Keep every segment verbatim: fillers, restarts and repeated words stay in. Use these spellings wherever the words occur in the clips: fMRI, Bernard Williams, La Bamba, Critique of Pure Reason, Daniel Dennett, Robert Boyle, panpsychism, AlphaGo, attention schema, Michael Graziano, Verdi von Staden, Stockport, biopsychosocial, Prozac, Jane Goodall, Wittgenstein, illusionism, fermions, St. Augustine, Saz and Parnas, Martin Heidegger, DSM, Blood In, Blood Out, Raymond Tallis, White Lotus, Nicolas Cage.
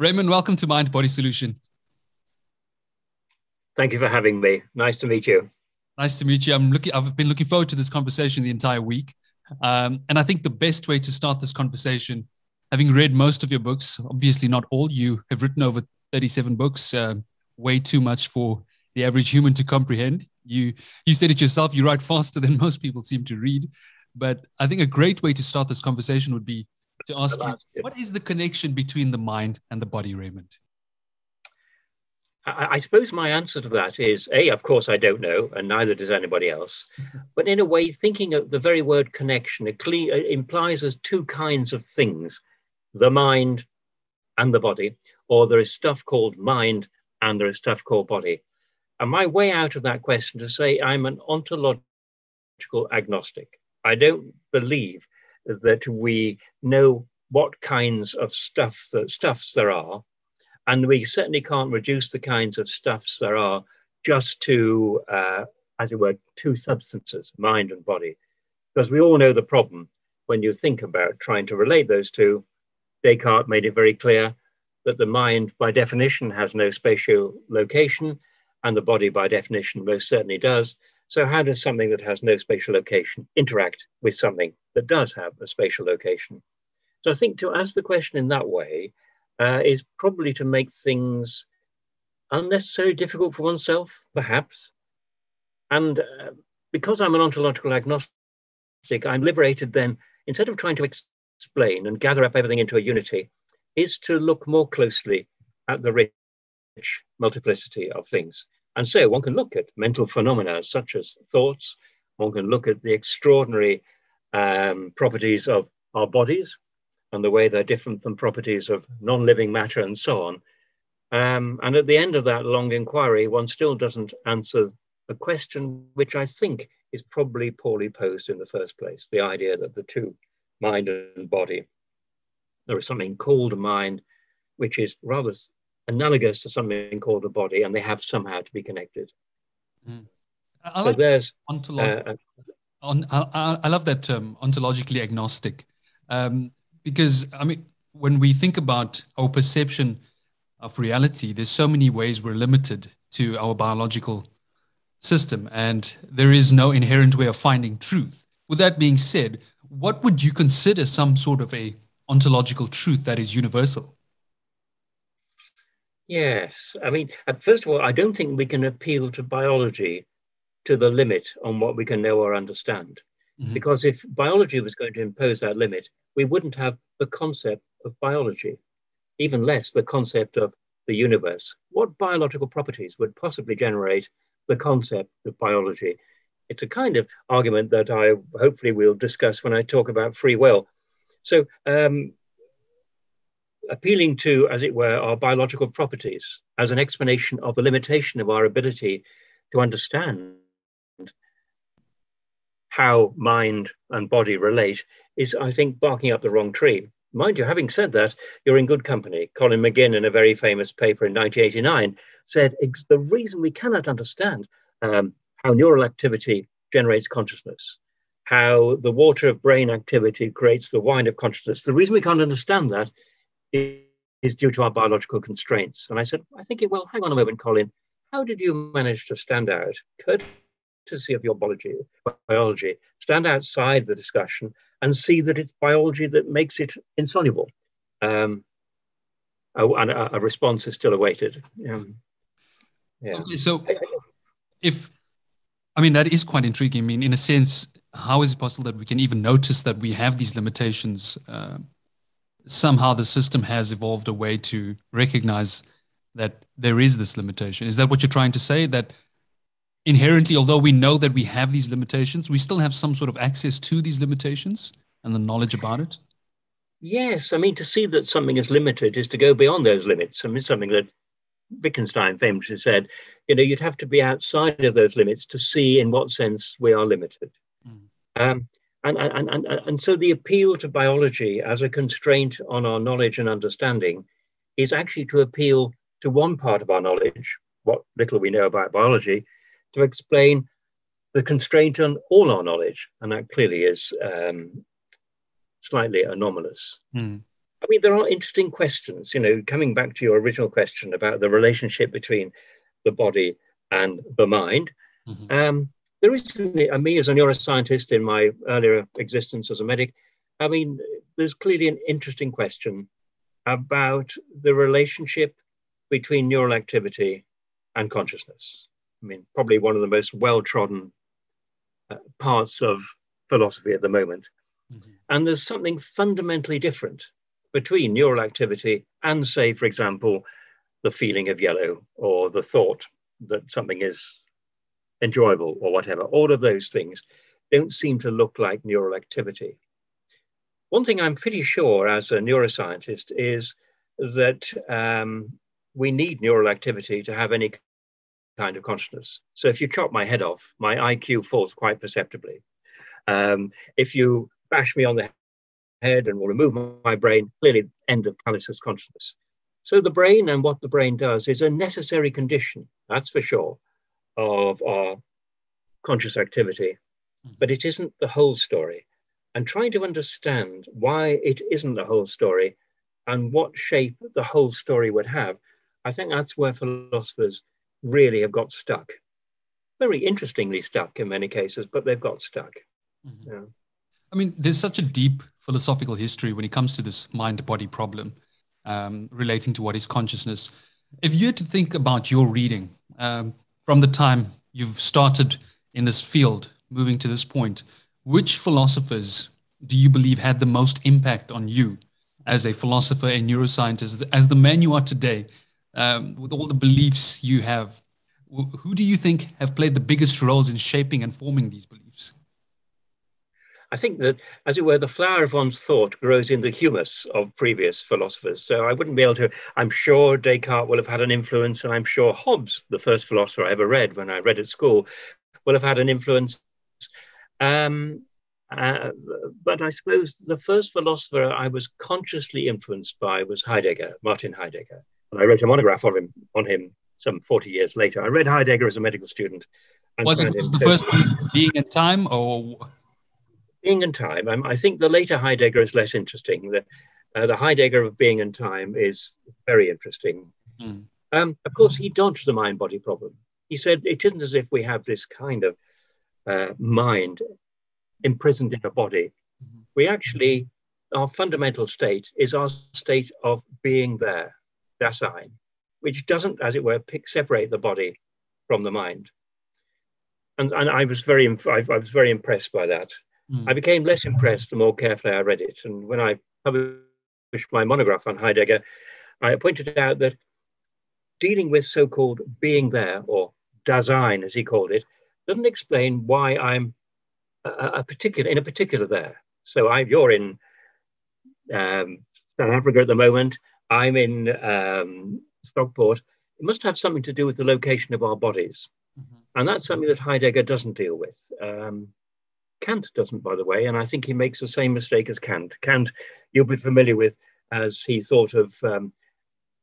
Raymond, welcome to Mind Body Solution. Thank you for having me. Nice to meet you. Nice to meet you. I'm looking, I've been looking forward to this conversation the entire week. Um, and I think the best way to start this conversation, having read most of your books, obviously not all, you have written over thirty-seven books, uh, way too much for the average human to comprehend. You, you said it yourself, you write faster than most people seem to read. But I think a great way to start this conversation would be to ask you, what is the connection between the mind and the body, Raymond? I suppose my answer to that is, A, of course, I don't know, and neither does anybody else. But in a way, thinking of the very word connection, it implies there's two kinds of things, the mind and the body, or there is stuff called mind and there is stuff called body. And my way out of that question is to say I'm an ontological agnostic. I don't believe that we know what kinds of stuff that stuffs there are. And we certainly can't reduce the kinds of stuffs there are just to, uh, as it were, two substances, mind and body. Because we all know the problem when you think about trying to relate those two. Descartes made it very clear that the mind, by definition, has no spatial location, and the body, by definition, most certainly does. So how does something that has no spatial location interact with something that does have a spatial location? So I think to ask the question in that way, Uh, is probably to make things unnecessarily difficult for oneself, perhaps. And uh, because I'm an ontological agnostic, I'm liberated then, instead of trying to ex- explain and gather up everything into a unity, is to look more closely at the rich multiplicity of things. And so one can look at mental phenomena such as thoughts, one can look at the extraordinary um, properties of our bodies, and the way they're different from properties of non-living matter and so on. Um, and at the end of that long inquiry, one still doesn't answer a question which I think is probably poorly posed in the first place, the idea that the two, mind and body, there is something called a mind, which is rather analogous to something called a body, and they have somehow to be connected. Mm. I, I, so like there's, ontological, uh, on, I, I love that term, ontologically agnostic. Um, Because, I mean, when we think about our perception of reality, there's so many ways we're limited to our biological system, and there is no inherent way of finding truth. With that being said, what would you consider some sort of a ontological truth that is universal? Yes. I mean, first of all, I don't think we can appeal to biology to the limit on what we can know or understand. Because if biology was going to impose that limit, we wouldn't have the concept of biology, even less the concept of the universe. What biological properties would possibly generate the concept of biology? It's a kind of argument that I hopefully will discuss when I talk about free will. So um, appealing to, as it were, our biological properties as an explanation of the limitation of our ability to understand how mind and body relate is, I think, barking up the wrong tree. Mind you, having said that, you're in good company. Colin McGinn, in a very famous paper in nineteen eighty-nine, said the reason we cannot understand um, how neural activity generates consciousness, how the water of brain activity creates the wine of consciousness, the reason we can't understand that is due to our biological constraints. And I said, I think it will. Hang on a moment, Colin. How did you manage to stand out? Could see of your biology, biology, stand outside the discussion and see that it's biology that makes it insoluble. Um, oh, and a, a response is still awaited. Um, yeah. Okay, so if, I mean, that is quite intriguing. I mean, in a sense, how is it possible that we can even notice that we have these limitations? Uh, somehow the system has evolved a way to recognize that there is this limitation. Is that what you're trying to say? That inherently, although we know that we have these limitations, we still have some sort of access to these limitations and the knowledge about it? Yes. I mean, to see that something is limited is to go beyond those limits. I mean, something that Wittgenstein famously said, you know, you'd have to be outside of those limits to see in what sense we are limited. Mm. Um, and, and, and, and so the appeal to biology as a constraint on our knowledge and understanding is actually to appeal to one part of our knowledge, what little we know about biology, to explain the constraint on all our knowledge. And that clearly is um, slightly anomalous. Mm. I mean, there are interesting questions, you know, coming back to your original question about the relationship between the body and the mind. Mm-hmm. um, there is, me as a neuroscientist in my earlier existence as a medic, I mean, there's clearly an interesting question about the relationship between neural activity and consciousness. I mean, probably one of the most well-trodden uh, parts of philosophy at the moment. Mm-hmm. And there's something fundamentally different between neural activity and, say, for example, the feeling of yellow or the thought that something is enjoyable or whatever. All of those things don't seem to look like neural activity. One thing I'm pretty sure as a neuroscientist is that um, we need neural activity to have any kind of consciousness. So if you chop my head off, my I Q falls quite perceptibly. Um, if you bash me on the head and will remove my brain, clearly end of Tallis's consciousness. So the brain and what the brain does is a necessary condition, that's for sure, of our conscious activity, but it isn't the whole story. And trying to understand why it isn't the whole story and what shape the whole story would have, I think that's where philosophers really have got stuck. Very interestingly stuck in many cases, but they've got stuck. Mm-hmm. Yeah. I mean, there's such a deep philosophical history when it comes to this mind-body problem um, relating to what is consciousness. If you had to think about your reading um, from the time you've started in this field, moving to this point, which philosophers do you believe had the most impact on you as a philosopher, a neuroscientist, as the man you are today, um, with all the beliefs you have? Who do you think have played the biggest roles in shaping and forming these beliefs? I think that, as it were, the flower of one's thought grows in the humus of previous philosophers. So I wouldn't be able to, I'm sure Descartes will have had an influence, and I'm sure Hobbes, the first philosopher I ever read when I read at school, will have had an influence. Um, uh, but I suppose the first philosopher I was consciously influenced by was Heidegger, Martin Heidegger. And I wrote a monograph on him, on him some forty years later. I read Heidegger as a medical student. Was it was the first one, Being and Time, or...? Being and Time. Um, I think the later Heidegger is less interesting. The, uh, the Heidegger of Being and Time is very interesting. Mm. Um, of course, he dodged the mind-body problem. He said it isn't as if we have this kind of uh, mind imprisoned in a body. Mm-hmm. We actually, our fundamental state is our state of being there, Dasein, which doesn't, as it were, pick, separate the body from the mind. And, and I was very, I, I was very impressed by that. I became less impressed the more carefully I read it. And when I published my monograph on Heidegger, I pointed out that dealing with so-called being there, or Dasein as he called it, doesn't explain why I'm a, a particular, in a particular there. So I, you're in um, South Africa at the moment, I'm in um, Stockport. It must have something to do with the location of our bodies. Mm-hmm. And that's something that Heidegger doesn't deal with. Um, Kant doesn't, by the way, and I think he makes the same mistake as Kant. Kant, you'll be familiar with, as he thought of um,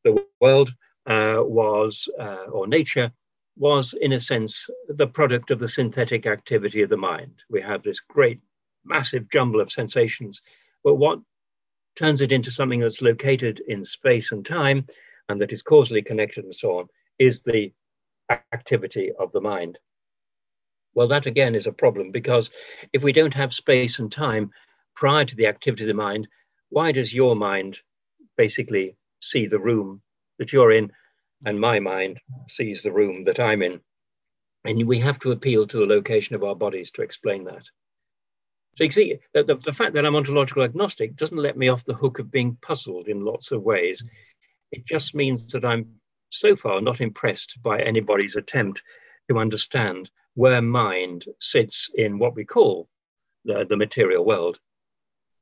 the world uh, was, uh, or nature, was in a sense the product of the synthetic activity of the mind. We have this great, massive jumble of sensations, but what turns it into something that's located in space and time, and that is causally connected and so on, is the activity of the mind. Well, that again is a problem, because if we don't have space and time prior to the activity of the mind, why does your mind basically see the room that you're in and my mind sees the room that I'm in? And we have to appeal to the location of our bodies to explain that. So you see, the, the, the fact that I'm ontological agnostic doesn't let me off the hook of being puzzled in lots of ways. It just means that I'm so far not impressed by anybody's attempt to understand where mind sits in what we call the, the material world.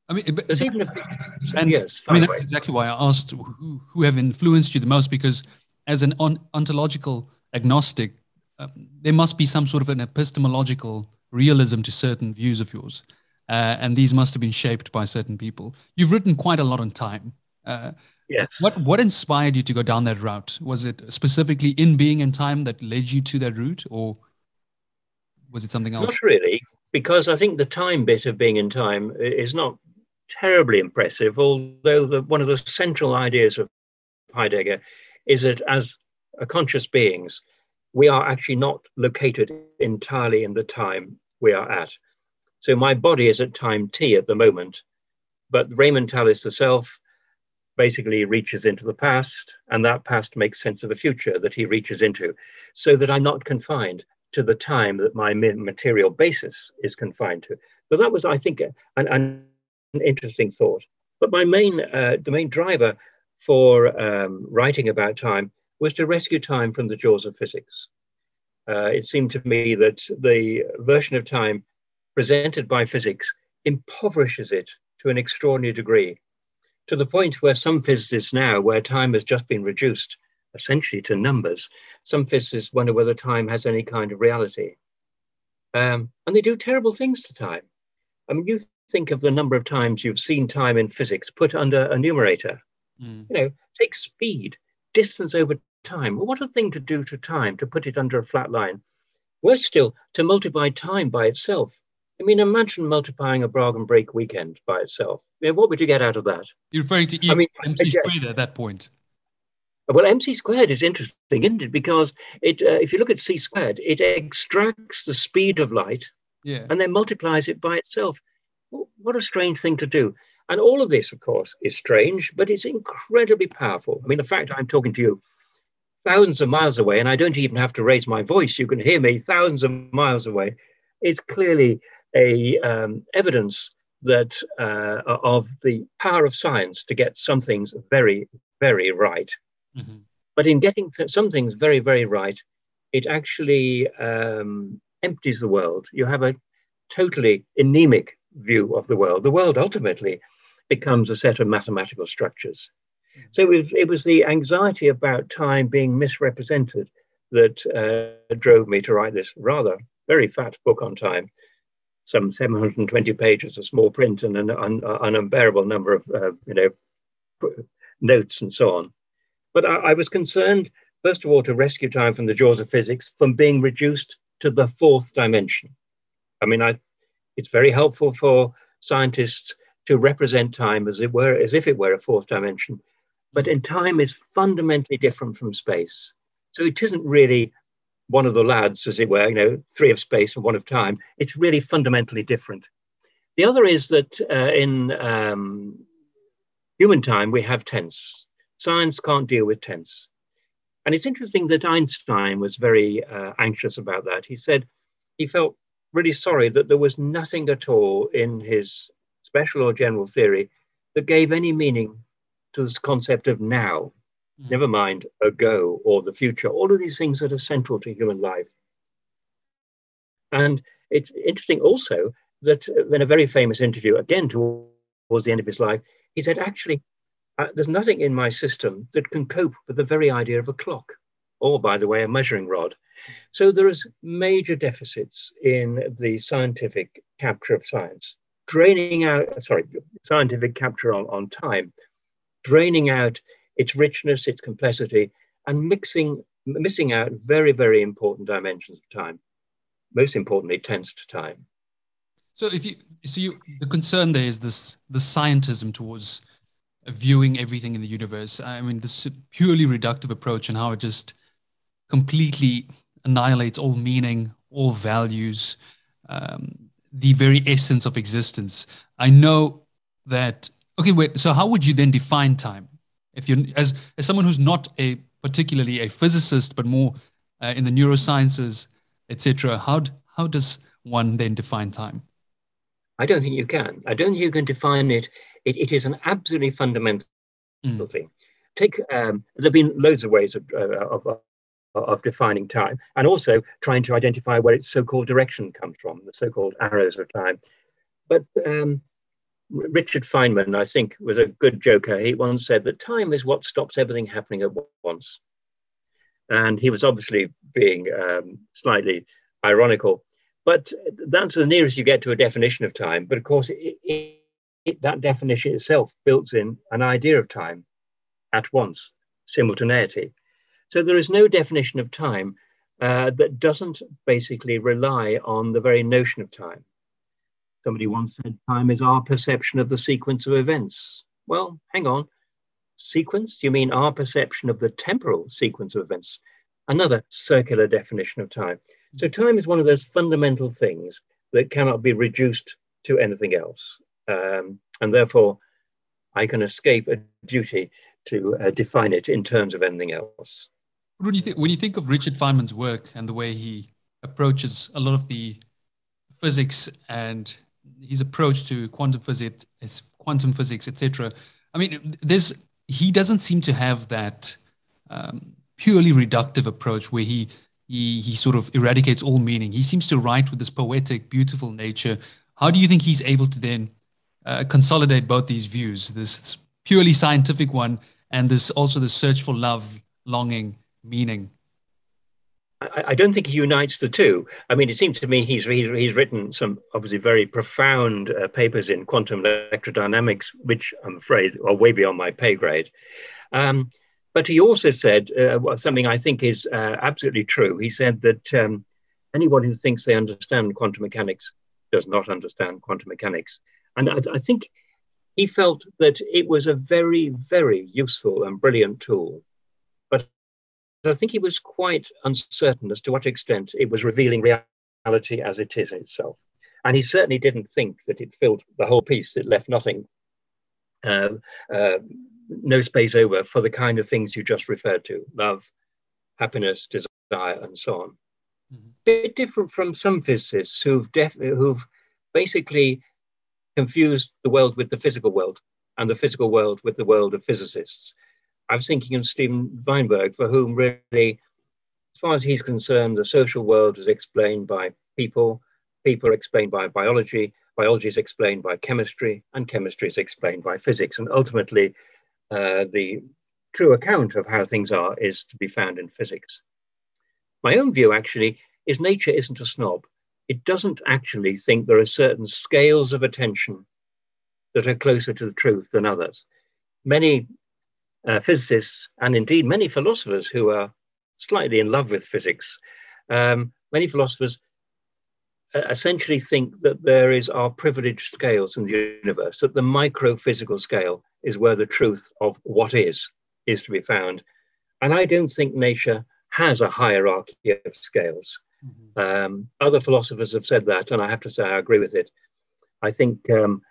I mean, but there's even a big, so and yes, I mean, that's exactly why I asked who, who have influenced you the most, because as an on, ontological agnostic, um, there must be some sort of an epistemological realism to certain views of yours. Uh, and these must have been shaped by certain people. You've written quite a lot on time. Uh, yes. What, what inspired you to go down that route? Was it specifically in Being and Time that led you to that route, or was it something else? Not really, because I think the time bit of Being in Time is not terribly impressive, although the, one of the central ideas of Heidegger is that as a conscious beings, we are actually not located entirely in the time we are at. So my body is at time t at the moment, but Raymond Tallis, the self, basically reaches into the past, and that past makes sense of the future that he reaches into, so that I'm not confined to the time that my material basis is confined to. But that was, I think, an, an interesting thought. But my main, uh, the main driver for um, writing about time was to rescue time from the jaws of physics. Uh, it seemed to me that the version of time presented by physics impoverishes it to an extraordinary degree, to the point where some physicists now, where time has just been reduced essentially to numbers, some physicists wonder whether time has any kind of reality. Um, and they do terrible things to time. I mean, you think of the number of times you've seen time in physics put under a numerator. Mm. You know, take speed, distance over time. What a thing to do to time, to put it under a flat line. Worse still, to multiply time by itself. I mean, imagine multiplying a bargain break weekend by itself. I mean, what would you get out of that? You're referring to e I mean, M C squared at that point. Well, M C squared is interesting, isn't it? Because it, uh, if you look at C squared, it extracts the speed of light, yeah, and then multiplies it by itself. What a strange thing to do. And all of this, of course, is strange, but it's incredibly powerful. I mean, the fact I'm talking to you thousands of miles away, and I don't even have to raise my voice, you can hear me thousands of miles away, is clearly a um, evidence that uh, of the power of science to get some things very, very right. Mm-hmm. But in getting th some things very, very right, it actually um, empties the world. You have a totally anemic view of the world. The world ultimately becomes a set of mathematical structures. So it was, it was the anxiety about time being misrepresented that uh, drove me to write this rather very fat book on time, some seven hundred twenty pages of small print and an, un, an unbearable number of uh, you know, notes and so on. But I, I was concerned, first of all, to rescue time from the jaws of physics, from being reduced to the fourth dimension. I mean, I it's very helpful for scientists to represent time as it were, as if it were a fourth dimension. But in time is fundamentally different from space. So it isn't really one of the lads, as it were, you know, three of space and one of time. It's really fundamentally different. The other is that uh, in um, human time, we have tense. Science can't deal with tense. And it's interesting that Einstein was very uh, anxious about that. He said he felt really sorry that there was nothing at all in his special or general theory that gave any meaning to this concept of now, mm. never mind ago or the future, all of these things that are central to human life. And it's interesting also that in a very famous interview, again towards the end of his life, he said, actually, uh, there's nothing in my system that can cope with the very idea of a clock, or by the way, a measuring rod. So there is major deficits in the scientific capture of science, draining out, sorry, scientific capture on, on time, draining out its richness, its complexity, and mixing, missing out very, very important dimensions of time, most importantly, tensed time. So if you, so you, the concern there is this, the scientism towards viewing everything in the universe. I mean, this purely reductive approach and how it just completely annihilates all meaning, all values, um, the very essence of existence. I know that, okay, wait, so how would you then define time? If you're, as, as someone who's not a particularly a physicist, but more uh, in the neurosciences, et cetera, how, how does one then define time? I don't think you can. I don't think you can define it. It, it is an absolutely fundamental mm. thing. Take, um, there've been loads of ways of, uh, of, of defining time, and also trying to identify where its so-called direction comes from, the so-called arrows of time. But um, Richard Feynman, I think, was a good joker. He once said that time is what stops everything happening at once. And he was obviously being um, slightly ironical, but that's the nearest you get to a definition of time. But of course, it, it, it, that definition itself builds in an idea of time at once, simultaneity. So there is no definition of time uh, that doesn't basically rely on the very notion of time. Somebody once said, time is our perception of the sequence of events. Well, hang on. Sequence? You mean our perception of the temporal sequence of events? Another circular definition of time. So time is one of those fundamental things that cannot be reduced to anything else. Um, and therefore, I can escape a duty to uh, define it in terms of anything else. When you, th- when you think of Richard Feynman's work and the way he approaches a lot of the physics and his approach to quantum physics, quantum physics, et cetera, I mean, there's he doesn't seem to have that um, purely reductive approach where he, he he sort of eradicates all meaning. He seems to write with this poetic, beautiful nature. How do you think he's able to then uh, consolidate both these views, this purely scientific one and this also the search for love, longing, meaning? I, I don't think he unites the two. I mean, it seems to me he's he's, he's written some obviously very profound uh, papers in quantum electrodynamics, which I'm afraid are way beyond my pay grade. Um, but he also said uh, something I think is uh, absolutely true. He said that um, anyone who thinks they understand quantum mechanics does not understand quantum mechanics. And I, I think he felt that it was a very, very useful and brilliant tool. I think he was quite uncertain as to what extent it was revealing reality as it is in itself. And he certainly didn't think that it filled the whole piece, it left nothing, uh, uh, no space over for the kind of things you just referred to, love, happiness, desire, and so on. Mm-hmm. Bit different from some physicists who've, def- who've basically confused the world with the physical world and the physical world with the world of physicists. I was thinking of Steven Weinberg, for whom really, as far as he's concerned, the social world is explained by people, people are explained by biology, biology is explained by chemistry, and chemistry is explained by physics. And ultimately, uh, the true account of how things are is to be found in physics. My own view, actually, is nature isn't a snob. It doesn't actually think there are certain scales of attention that are closer to the truth than others. Many Uh, physicists, and indeed many philosophers who are slightly in love with physics, um, many philosophers uh, essentially think that there is our privileged scales in the universe, that the microphysical scale is where the truth of what is, is to be found. And I don't think nature has a hierarchy of scales. Mm-hmm. Um, other philosophers have said that, and I have to say I agree with it. I think um,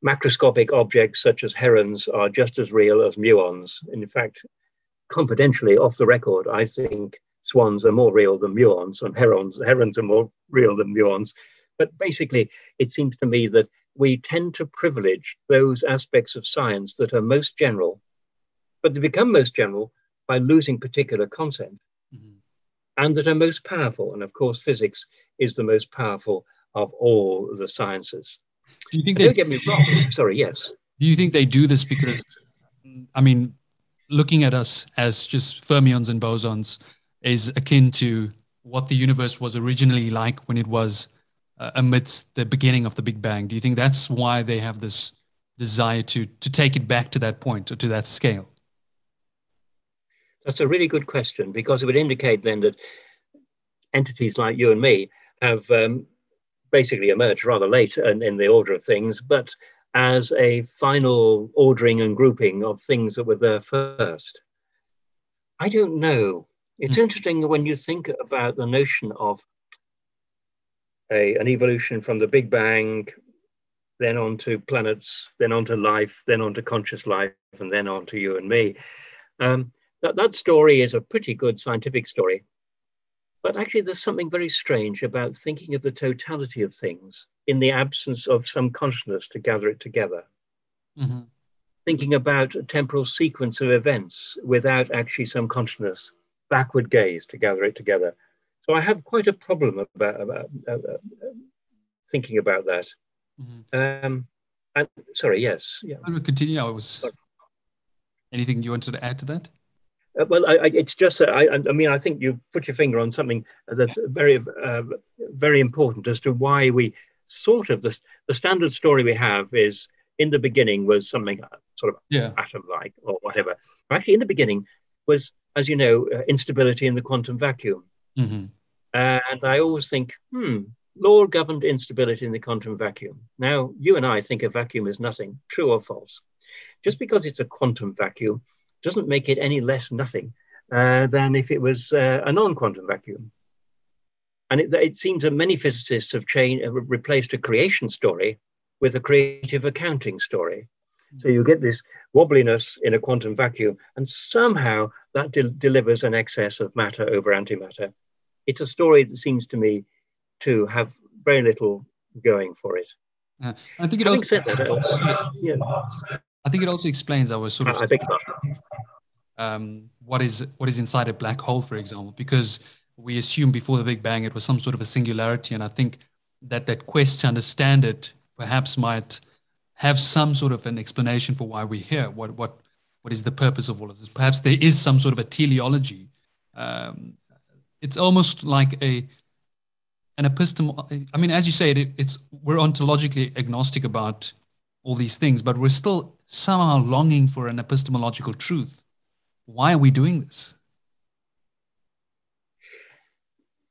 macroscopic objects such as herons are just as real as muons. In fact, confidentially off the record, I think swans are more real than muons and herons, herons are more real than muons. But basically, it seems to me that we tend to privilege those aspects of science that are most general, but they become most general by losing particular content, mm-hmm. and that are most powerful. And of course, physics is the most powerful of all the sciences. Do you think they, don't get me wrong. Sorry, yes. Do you think they do this because, I mean, looking at us as just fermions and bosons is akin to what the universe was originally like when it was uh, amidst the beginning of the Big Bang? Do you think that's why they have this desire to to take it back to that point or to that scale? That's a really good question, because it would indicate then that entities like you and me have Um, basically emerged rather late and in the order of things, but as a final ordering and grouping of things that were there first. I don't know. It's mm-hmm. interesting when you think about the notion of a, an evolution from the Big Bang, then onto planets, then onto life, then onto conscious life, and then onto you and me. Um, that, that story is a pretty good scientific story. But actually, there's something very strange about thinking of the totality of things in the absence of some consciousness to gather it together. Mm-hmm. Thinking about a temporal sequence of events without actually some consciousness, backward gaze to gather it together. So I have quite a problem about, about uh, uh, thinking about that. Mm-hmm. Um, and, sorry, yes. Yeah. I will continue. I was. Sorry. Anything you wanted to add to that? Uh, well, I, I, it's just, I, I mean, I think you've put your finger on something that's very, uh, very important as to why we sort of, the, the standard story we have is in the beginning was something sort of yeah. atom-like or whatever. Actually, in the beginning was, as you know, uh, instability in the quantum vacuum. Mm-hmm. Uh, and I always think, hmm, law governed instability in the quantum vacuum. Now, you and I think a vacuum is nothing, true or false. Just because it's a quantum vacuum doesn't make it any less nothing uh, than if it was uh, a non-quantum vacuum. And it, it seems that many physicists have changed, uh, replaced a creation story with a creative accounting story. So you get this wobbliness in a quantum vacuum, and somehow that de delivers an excess of matter over antimatter. It's a story that seems to me to have very little going for it. Uh, I think it Having also. Said that, uh, also uh, yeah. I think it also explains our sort of I think um, what is what is inside a black hole, for example, because we assumed before the Big Bang it was some sort of a singularity, and I think that that quest to understand it perhaps might have some sort of an explanation for why we're here. What, what, what is the purpose of all of this? Perhaps there is some sort of a teleology. Um, it's almost like a, an epistem. I mean, as you say, it, it's, we're ontologically agnostic about all these things, but we're still somehow longing for an epistemological truth. Why are we doing this?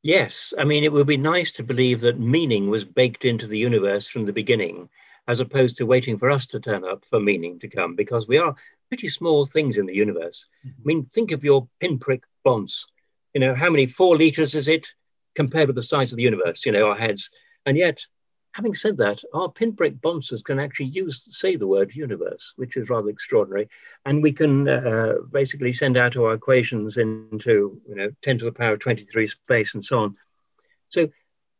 Yes, I mean, it would be nice to believe that meaning was baked into the universe from the beginning, as opposed to waiting for us to turn up for meaning to come, because we are pretty small things in the universe. Mm-hmm. I mean, think of your pinprick bonds. You know, how many four litres is it compared with the size of the universe, you know, our heads? And yet, having said that, our pinprick bonsters can actually use, say the word universe, which is rather extraordinary. And we can uh, basically send out our equations into, you know, ten to the power of twenty-three space and so on. So,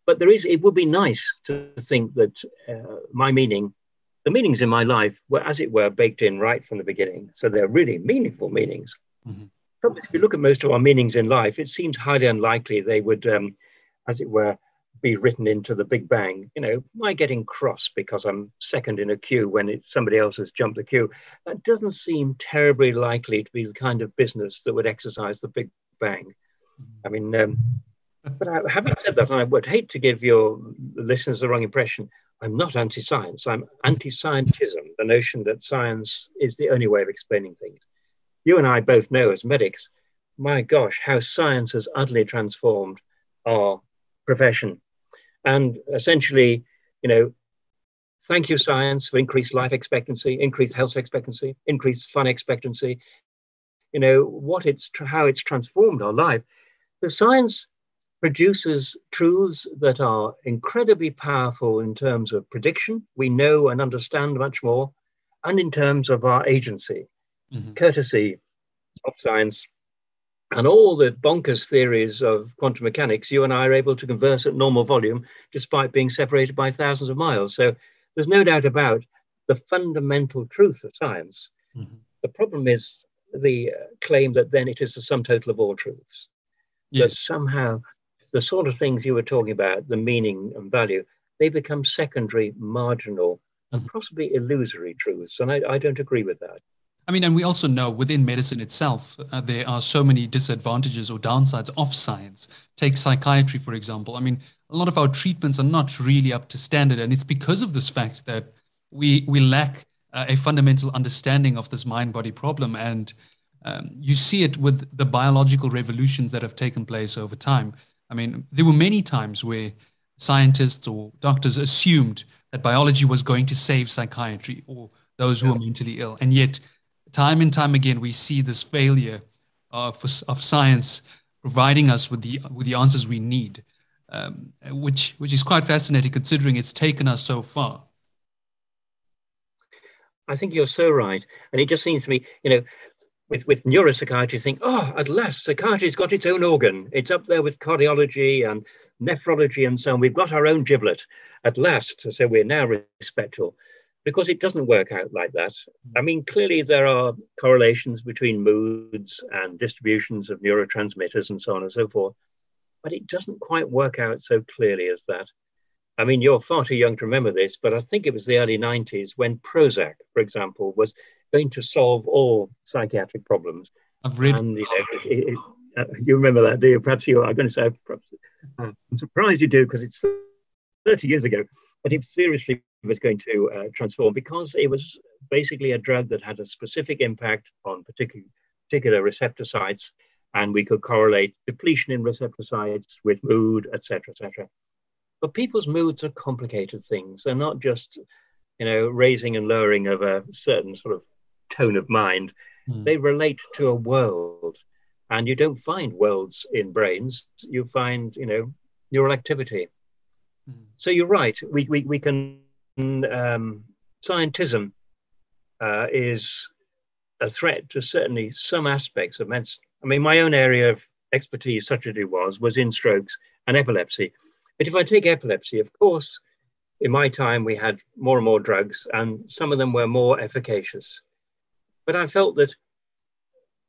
But there is, it would be nice to think that uh, my meaning, the meanings in my life were, as it were, baked in right from the beginning. So they're really meaningful meanings. Mm-hmm. But if you look at most of our meanings in life, it seems highly unlikely they would, um, as it were, be written into the Big Bang. You know, my getting cross because I'm second in a queue when it, somebody else has jumped the queue. That doesn't seem terribly likely to be the kind of business that would exercise the Big Bang. Mm-hmm. I mean... Um, But I, having said that, I would hate to give your listeners the wrong impression. I'm not anti-science. I'm anti-scientism, the notion that science is the only way of explaining things. You and I both know as medics, my gosh, how science has utterly transformed our profession. And essentially, you know, thank you, science, for increased life expectancy, increased health expectancy, increased fun expectancy. You know, what it's how it's transformed our life. The science produces truths that are incredibly powerful in terms of prediction. We know and understand much more, and in terms of our agency, mm-hmm. courtesy of science, and all the bonkers theories of quantum mechanics. You and I are able to converse at normal volume despite being separated by thousands of miles. So there's no doubt about the fundamental truth of science. Mm-hmm. The problem is the claim that then it is the sum total of all truths. Yes. That somehow the sort of things you were talking about, the meaning and value, they become secondary, marginal, and mm-hmm. possibly illusory truths. And I, I don't agree with that. I mean, and we also know within medicine itself, uh, there are so many disadvantages or downsides of science. Take psychiatry, for example. I mean, a lot of our treatments are not really up to standard. And it's because of this fact that we, we lack uh, a fundamental understanding of this mind-body problem. And um, you see it with the biological revolutions that have taken place over time. I mean, there were many times where scientists or doctors assumed that biology was going to save psychiatry or those who are mentally ill. And yet, time and time again, we see this failure of, of science providing us with the, with the answers we need, um, which, which is quite fascinating considering it's taken us so far. I think you're so right. And it just seems to me, you know, With, with neuropsychiatry, you think, oh, at last, psychiatry's got its own organ. It's up there with cardiology and nephrology and so on. We've got our own giblet at last, so we're now respectful. Because it doesn't work out like that. I mean, clearly there are correlations between moods and distributions of neurotransmitters and so on and so forth, but it doesn't quite work out so clearly as that. I mean, you're far too young to remember this, but I think it was the early nineties when Prozac, for example, was going to solve all psychiatric problems. I've read. And, you know, it, it, it, uh, you remember that, do you? Perhaps you are going to say, perhaps, uh, I'm surprised you do, because it's thirty years ago. But it seriously was going to uh, transform, because it was basically a drug that had a specific impact on particular, particular receptor sites, and we could correlate depletion in receptor sites with mood, et cetera, et cetera. But people's moods are complicated things. They're not just, you know, raising and lowering of a certain sort of tone of mind. Mm. They relate to a world. And you don't find worlds in brains. You find, you know, neural activity. Mm. So you're right. We, we, we can... Um, scientism uh, is a threat to certainly some aspects of medicine. I mean, my own area of expertise, such as it was, was in strokes and epilepsy. But if I take epilepsy, of course, in my time, we had more and more drugs, and some of them were more efficacious. But I felt that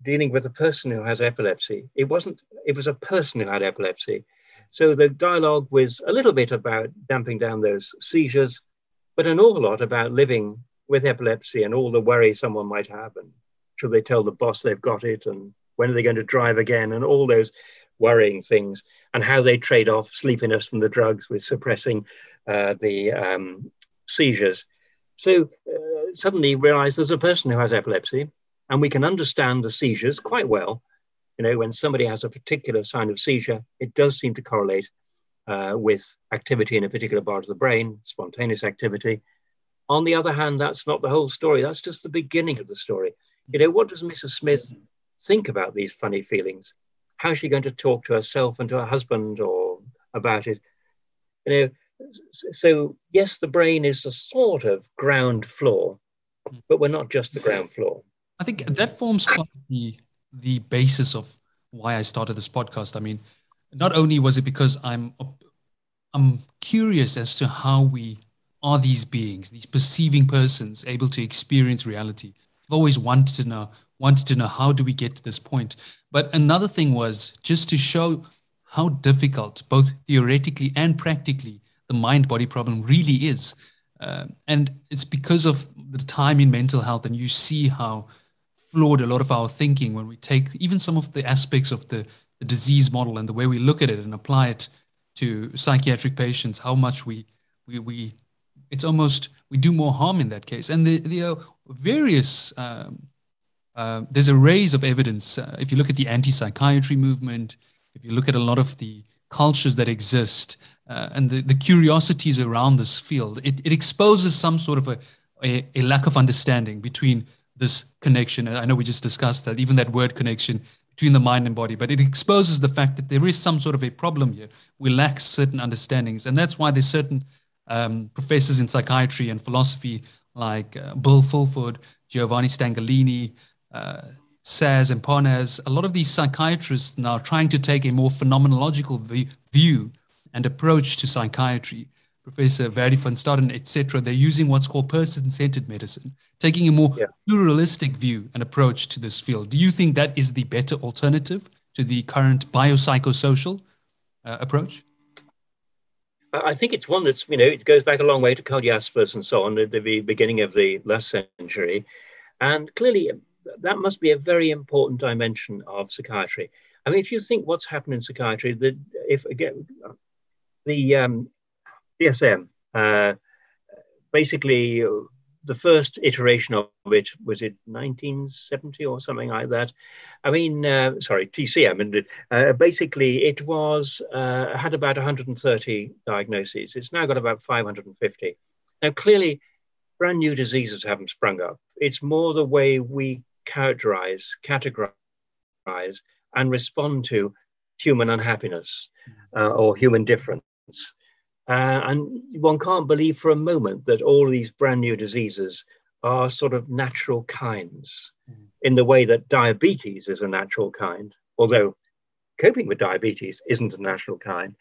dealing with a person who has epilepsy, it wasn't, it was a person who had epilepsy. So the dialogue was a little bit about damping down those seizures, but an awful lot about living with epilepsy and all the worry someone might have. And should they tell the boss they've got it? And when are they going to drive again? And all those worrying things, and how they trade off sleepiness from the drugs with suppressing uh, the um, seizures. So uh, suddenly realize there's a person who has epilepsy, and we can understand the seizures quite well. You know, when somebody has a particular sign of seizure, it does seem to correlate Uh, with activity in a particular part of the brain, spontaneous activity. On the other hand, that's not the whole story. That's just the beginning of the story. You know, what does Missus Smith think about these funny feelings? How is she going to talk to herself and to her husband or about it? You know, so yes, the brain is a sort of ground floor, but we're not just the ground floor. I think that forms part of the, the basis of why I started this podcast. I mean, not only was it because I'm I'm curious as to how we are these beings, these perceiving persons able to experience reality. I've always wanted to know, wanted to know how do we get to this point. But another thing was just to show how difficult, both theoretically and practically, the mind-body problem really is. Uh, and it's because of the time in mental health, and you see how flawed a lot of our thinking when we take even some of the aspects of the the disease model and the way we look at it and apply it to psychiatric patients, how much we, we, we it's almost, we do more harm in that case. And the, the various, um, uh, there's arrays of evidence. Uh, if you look at the anti-psychiatry movement, if you look at a lot of the cultures that exist uh, and the, the curiosities around this field, it, it exposes some sort of a, a, a lack of understanding between this connection. I know we just discussed that, even that word connection, between the mind and body, but it exposes the fact that there is some sort of a problem here. We lack certain understandings, and that's why there's certain um, professors in psychiatry and philosophy like uh, Bill Fulford, Giovanni Stangolini, uh, Saz and Parnas, a lot of these psychiatrists now trying to take a more phenomenological v- view and approach to psychiatry. Professor Verdi von Staden, et cetera, they're using what's called person-centered medicine, taking a more yeah. pluralistic view and approach to this field. Do you think that is the better alternative to the current biopsychosocial uh, approach? I think it's one that's, you know, it goes back a long way to Karl Jaspers and so on at the beginning of the last century. And clearly, that must be a very important dimension of psychiatry. I mean, if you think what's happened in psychiatry, that if again, the... Um, D S M, uh, basically uh, the first iteration of it, was it nineteen seventy or something like that? I mean, uh, sorry, T C M. And uh, basically it was, uh, had about one hundred thirty diagnoses. It's now got about five hundred fifty. Now, clearly brand new diseases haven't sprung up. It's more the way we characterize, categorize, and respond to human unhappiness uh, or human difference. Uh, and one can't believe for a moment that all these brand new diseases are sort of natural kinds mm. in the way that diabetes is a natural kind, although coping with diabetes isn't a natural kind.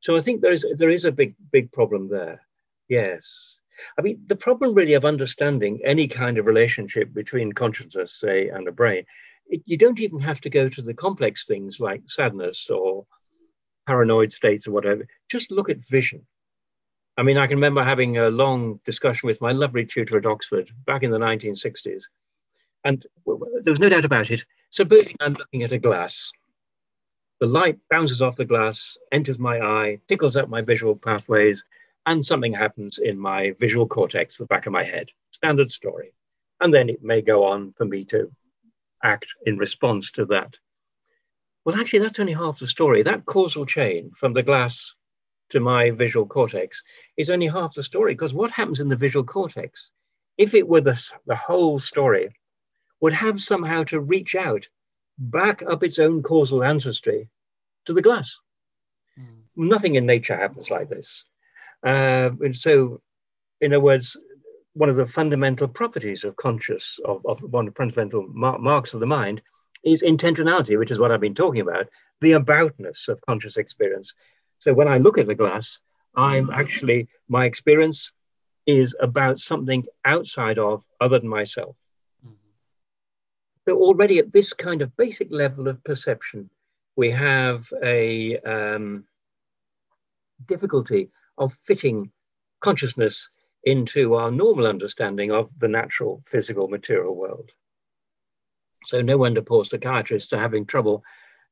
So I think there is there is a big, big problem there. Yes. I mean, the problem really of understanding any kind of relationship between consciousness, say, and the brain, it, you don't even have to go to the complex things like sadness or paranoid states or whatever, just look at vision. I mean, I can remember having a long discussion with my lovely tutor at Oxford back in the nineteen sixties. And there was no doubt about it. Supposing I'm looking at a glass. The light bounces off the glass, enters my eye, tickles up my visual pathways, and something happens in my visual cortex, the back of my head. Standard story. And then it may go on for me to act in response to that. Well, actually, that's only half the story. That causal chain from the glass to my visual cortex is only half the story, because what happens in the visual cortex, if it were the, the whole story, would have somehow to reach out, back up its own causal ancestry to the glass. Mm. Nothing in nature happens like this. Uh, and so, in other words, one of the fundamental properties of conscious, of, of one of the fundamental mar marks of the mind is intentionality, which is what I've been talking about, the aboutness of conscious experience. So when I look at the glass, I'm actually, my experience is about something outside of, other than myself. Mm-hmm. So already at this kind of basic level of perception, we have a um, difficulty of fitting consciousness into our normal understanding of the natural, physical, material world. So no wonder poor psychiatrists are having trouble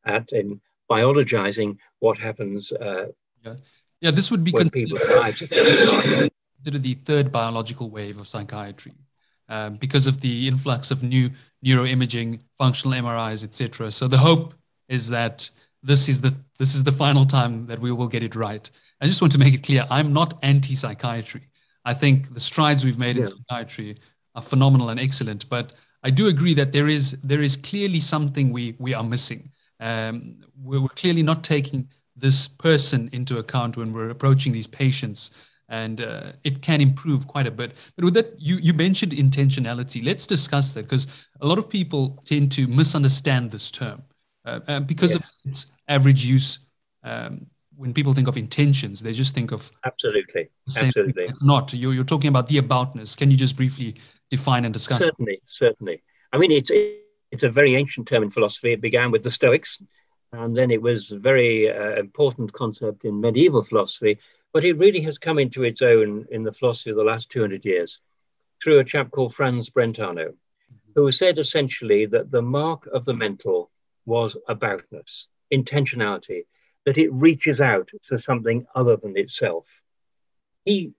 at in biologizing what happens. Uh, yeah. yeah, this would be considered the third biological wave of psychiatry, um, because of the influx of new neuroimaging, functional M R Is, et cetera. So the hope is that this is the this is the final time that we will get it right. I just want to make it clear: I'm not anti-psychiatry. I think the strides we've made yeah. in psychiatry are phenomenal and excellent, but I do agree that there is there is clearly something we we are missing. Um, we're clearly not taking this person into account when we're approaching these patients, and uh, it can improve quite a bit. But with that, you, you mentioned intentionality. Let's discuss that, because a lot of people tend to misunderstand this term uh, because yes. of its average use. Um, when people think of intentions, they just think of... Absolutely, absolutely. It's not. You're, you're talking about the aboutness. Can you just briefly define and discuss? Certainly, certainly. I mean, it's... It, It's a very ancient term in philosophy. It began with the Stoics, and then it was a very uh, important concept in medieval philosophy, but it really has come into its own in the philosophy of the last two hundred years through a chap called Franz Brentano, who said essentially that the mark of the mental was aboutness, intentionality, that it reaches out to something other than itself. He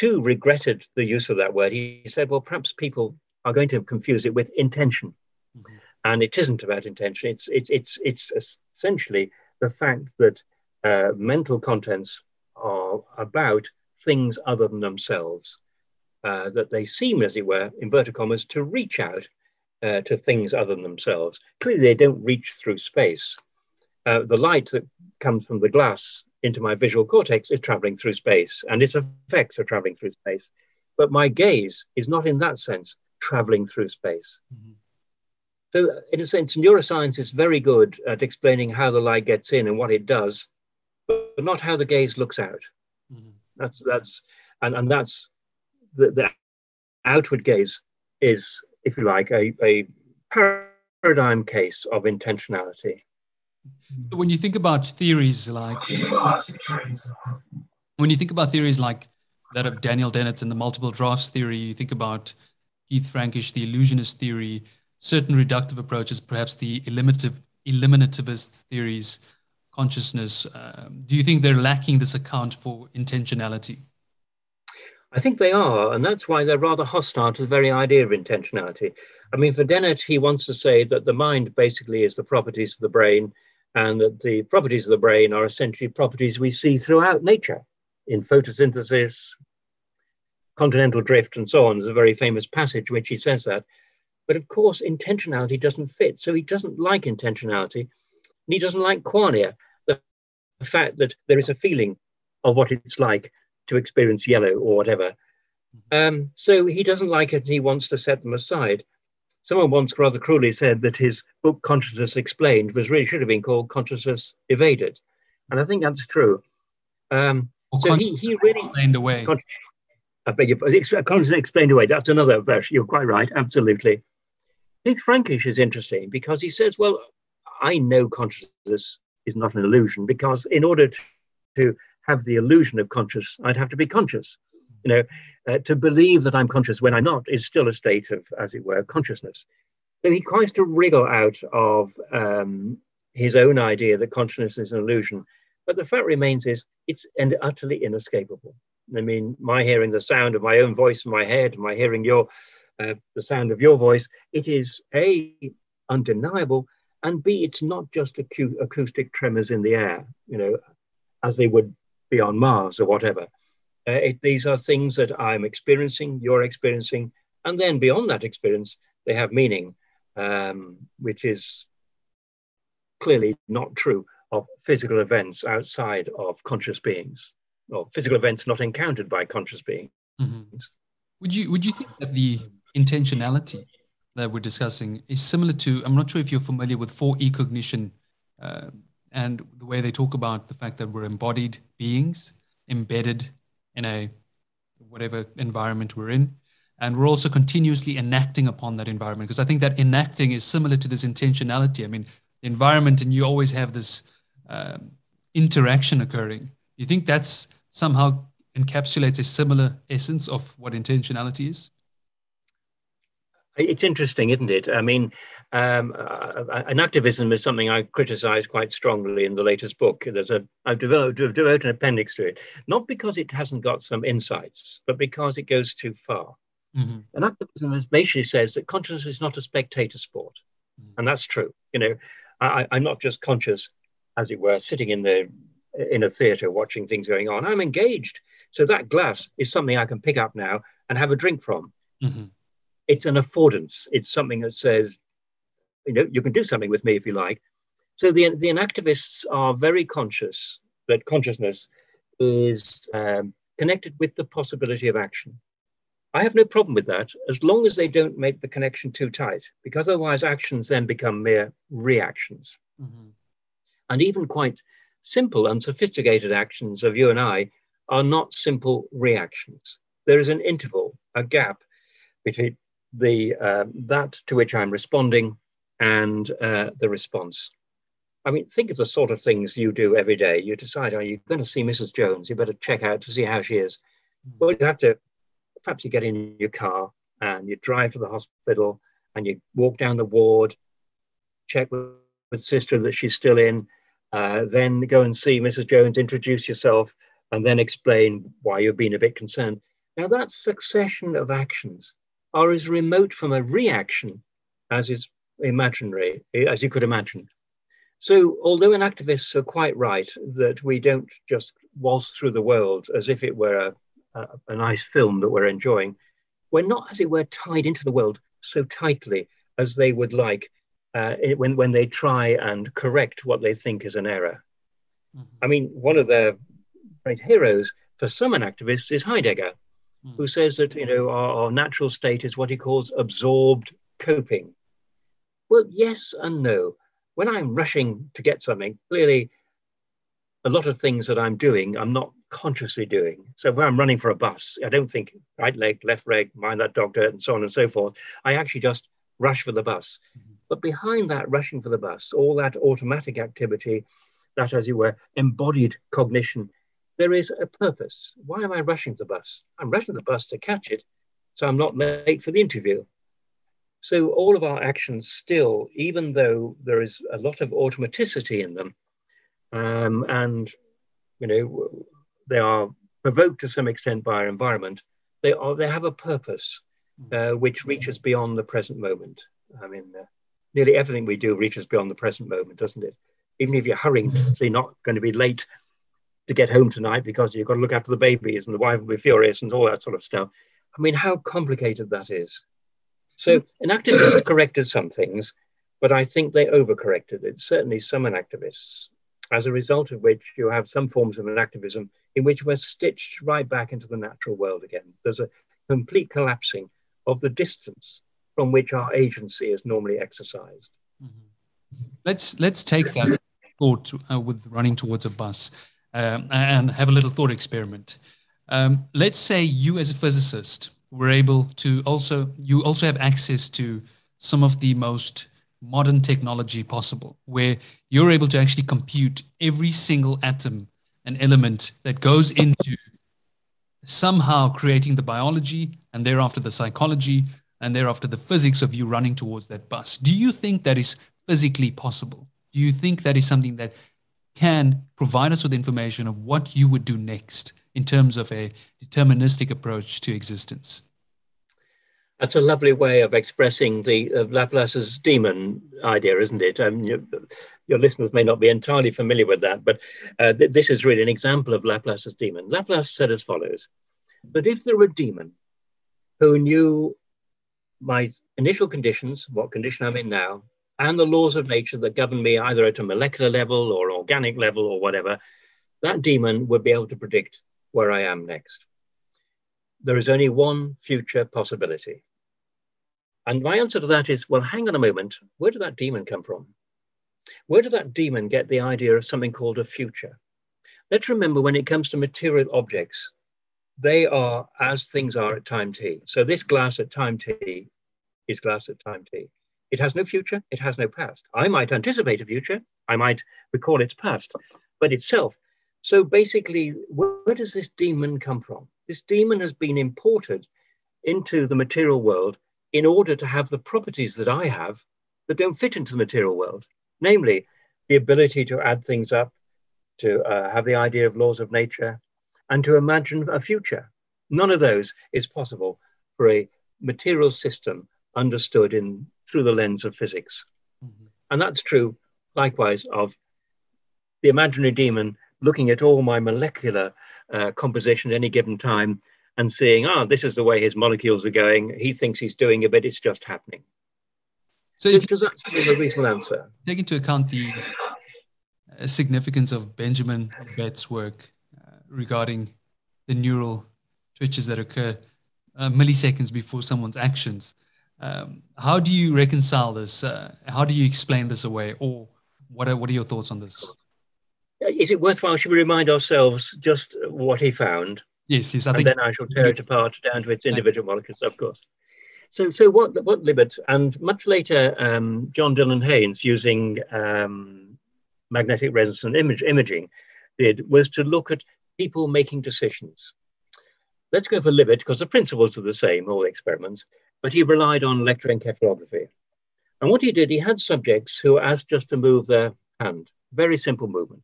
too regretted the use of that word. He said, well, perhaps people are going to confuse it with intention. Mm-hmm. And it isn't about intention. It's it's it's it's essentially the fact that uh, mental contents are about things other than themselves. Uh, that they seem, as it were, inverted commas, to reach out uh, to things other than themselves. Clearly, they don't reach through space. Uh, the light that comes from the glass into my visual cortex is traveling through space, and its effects are traveling through space. But my gaze is not, in that sense, traveling through space. Mm-hmm. So in a sense, neuroscience is very good at explaining how the light gets in and what it does, but not how the gaze looks out. Mm-hmm. That's that's and, and that's the, the outward gaze is, if you like, a, a paradigm case of intentionality. When you think about theories like when you think about theories like that of Daniel Dennett and the multiple drafts theory, you think about Keith Frankish, the illusionist theory. Certain reductive approaches, perhaps the eliminative, eliminativist theories, consciousness, um, do you think they're lacking this account for intentionality? I think they are, and that's why they're rather hostile to the very idea of intentionality. I mean, for Dennett, he wants to say that the mind basically is the properties of the brain, and that the properties of the brain are essentially properties we see throughout nature, in photosynthesis, continental drift, and so on. There's a very famous passage in which he says that. But of course, intentionality doesn't fit. So he doesn't like intentionality. And he doesn't like qualia, the fact that there is a feeling of what it's like to experience yellow or whatever. Um, so he doesn't like it. And he wants to set them aside. Someone once rather cruelly said that his book, Consciousness Explained, was really should have been called Consciousness Evaded. And I think that's true. Um, so he, he really explained away. I beg your pardon. Consciousness Explained Away. That's another version. You're quite right. Absolutely. Keith Frankish is interesting because he says, well, I know consciousness is not an illusion, because in order to, to have the illusion of conscious, I'd have to be conscious. You know, uh, to believe that I'm conscious when I'm not is still a state of, as it were, consciousness. So he tries to wriggle out of um, his own idea that consciousness is an illusion. But the fact remains is it's an utterly inescapable. I mean, my hearing the sound of my own voice in my head, my hearing your... Uh, the sound of your voice, it is A, undeniable, and B, it's not just acu acoustic tremors in the air, you know, as they would be on Mars or whatever. Uh, it, these are things that I'm experiencing, you're experiencing, and then beyond that experience, they have meaning, um, which is clearly not true of physical events outside of conscious beings, or physical events not encountered by conscious beings. Mm-hmm. Would you, would you think that the intentionality that we're discussing is similar to, I'm not sure if you're familiar with four E cognition uh, and the way they talk about the fact that we're embodied beings, embedded in a whatever environment we're in, and we're also continuously enacting upon that environment, because I think that enacting is similar to this intentionality. I mean, the environment, and you always have this um, interaction occurring. You think that's somehow encapsulates a similar essence of what intentionality is? It's interesting, isn't it? I mean, um, uh, an activism is something I criticise quite strongly in the latest book. There's a, I've developed, I've developed an appendix to it, not because it hasn't got some insights, but because it goes too far. Mm-hmm. And activism basically says that consciousness is not a spectator sport. Mm-hmm. And that's true. You know, I, I'm not just conscious, as it were, sitting in the in a theatre watching things going on. I'm engaged. So that glass is something I can pick up now and have a drink from. Mm-hmm. It's an affordance. It's something that says, you know, you can do something with me if you like. So the the inactivists are very conscious that consciousness is um, connected with the possibility of action. I have no problem with that, as long as they don't make the connection too tight, because otherwise actions then become mere reactions. Mm-hmm. And even quite simple and sophisticated actions of you and I are not simple reactions. There is an interval, a gap between the uh, that to which I'm responding and uh, the response. I mean, think of the sort of things you do every day. You decide, are you going to see Missus Jones? You better check out to see how she is. Well, you have to, perhaps you get in your car and you drive to the hospital and you walk down the ward, check with, with sister that she's still in, uh, then go and see Missus Jones, introduce yourself, and then explain why you've been a bit concerned. Now, that succession of actions are as remote from a reaction as is imaginary, as you could imagine. So although inactivists are quite right that we don't just waltz through the world as if it were a, a, a nice film that we're enjoying, we're not, as it were, tied into the world so tightly as they would like uh, when, when they try and correct what they think is an error. Mm-hmm. I mean, one of their great heroes for some inactivists is Heidegger, who says that, you know, our, our natural state is what he calls absorbed coping. Well, yes and no. When I'm rushing to get something, clearly a lot of things that I'm doing, I'm not consciously doing. So when I'm running for a bus, I don't think right leg, left leg, mind that doctor, and so on and so forth. I actually just rush for the bus. Mm-hmm. But behind that rushing for the bus, all that automatic activity, that, as it were, embodied cognition, there is a purpose. Why am I rushing the bus? I'm rushing the bus to catch it, so I'm not late for the interview. So all of our actions still, even though there is a lot of automaticity in them, um, and you know they are provoked to some extent by our environment, they are they have a purpose uh, which reaches beyond the present moment. I mean, uh, nearly everything we do reaches beyond the present moment, doesn't it? Even if you're hurrying, so you're not going to be late to get home tonight because you've got to look after the babies and the wife will be furious and all that sort of stuff. I mean, how complicated that is. So inactivists corrected some things, but I think they overcorrected it, certainly some inactivists, as a result of which you have some forms of inactivism in which we're stitched right back into the natural world again. There's a complete collapsing of the distance from which our agency is normally exercised. Mm-hmm. Let's, let's take that thought uh, with running towards a bus. Um, and have a little thought experiment. Um, let's say you, as a physicist, were able to also, you also have access to some of the most modern technology possible, where you're able to actually compute every single atom and element that goes into somehow creating the biology and thereafter the psychology and thereafter the physics of you running towards that bus. Do you think that is physically possible? Do you think that is something that can provide us with information of what you would do next in terms of a deterministic approach to existence? That's a lovely way of expressing the uh, Laplace's demon idea, isn't it? Um, your listeners may not be entirely familiar with that, but uh, th this is really an example of Laplace's demon. Laplace said as follows, that if there were a demon who knew my initial conditions, what condition I'm in now, and the laws of nature that govern me either at a molecular level or organic level or whatever, that demon would be able to predict where I am next. There is only one future possibility. And my answer to that is, well, hang on a moment. Where did that demon come from? Where did that demon get the idea of something called a future? Let's remember, when it comes to material objects, they are as things are at time t. So this glass at time t is glass at time t. It has no future. It has no past. I might anticipate a future. I might recall its past, but itself. So basically, where does this demon come from? This demon has been imported into the material world in order to have the properties that I have that don't fit into the material world, namely the ability to add things up, to uh, have the idea of laws of nature, and to imagine a future. None of those is possible for a material system understood in through the lens of physics. Mm-hmm. And that's true, likewise, of the imaginary demon looking at all my molecular uh, composition at any given time and seeing, ah, this is the way his molecules are going. He thinks he's doing it, but it's just happening. So if does that seem a reasonable answer? Take into account the uh, significance of Benjamin Bett's work uh, regarding the neural twitches that occur uh, milliseconds before someone's actions. Um, how do you reconcile this? Uh, how do you explain this away? Or what are, what are your thoughts on this? Is it worthwhile? Should we remind ourselves just what he found? Yes, yes, I think. And then I shall tear it apart down to its individual molecules, of course. So, so what, what Libet, and much later, um, John Dylan Haynes, using um, magnetic resonance image, imaging, did was to look at people making decisions. Let's go for Libet, because the principles are the same, all the experiments, but he relied on electroencephalography. And what he did, he had subjects who were asked just to move their hand, very simple movement,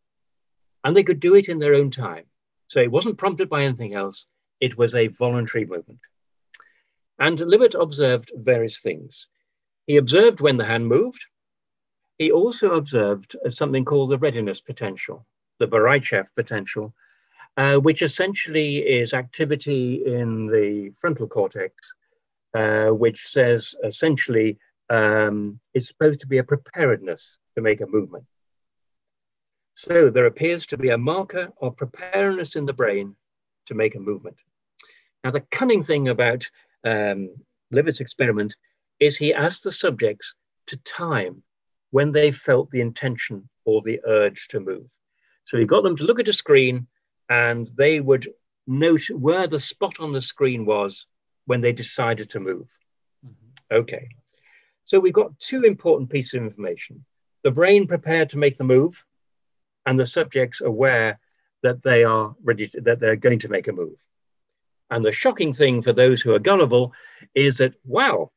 and they could do it in their own time. So it wasn't prompted by anything else. It was a voluntary movement. And Libet observed various things. He observed when the hand moved. He also observed something called the readiness potential, the Bereitschaft potential, uh, which essentially is activity in the frontal cortex, uh, which says essentially um, it's supposed to be a preparedness to make a movement. So there appears to be a marker of preparedness in the brain to make a movement. Now, the cunning thing about um, Libet's experiment is he asked the subjects to time when they felt the intention or the urge to move. So he got them to look at a screen and they would note where the spot on the screen was when they decided to move. Mm-hmm. Okay, so we've got two important pieces of information. The brain prepared to make the move, and the subjects aware that they are ready, to, that they're going to make a move. And the shocking thing for those who are gullible is that, wow,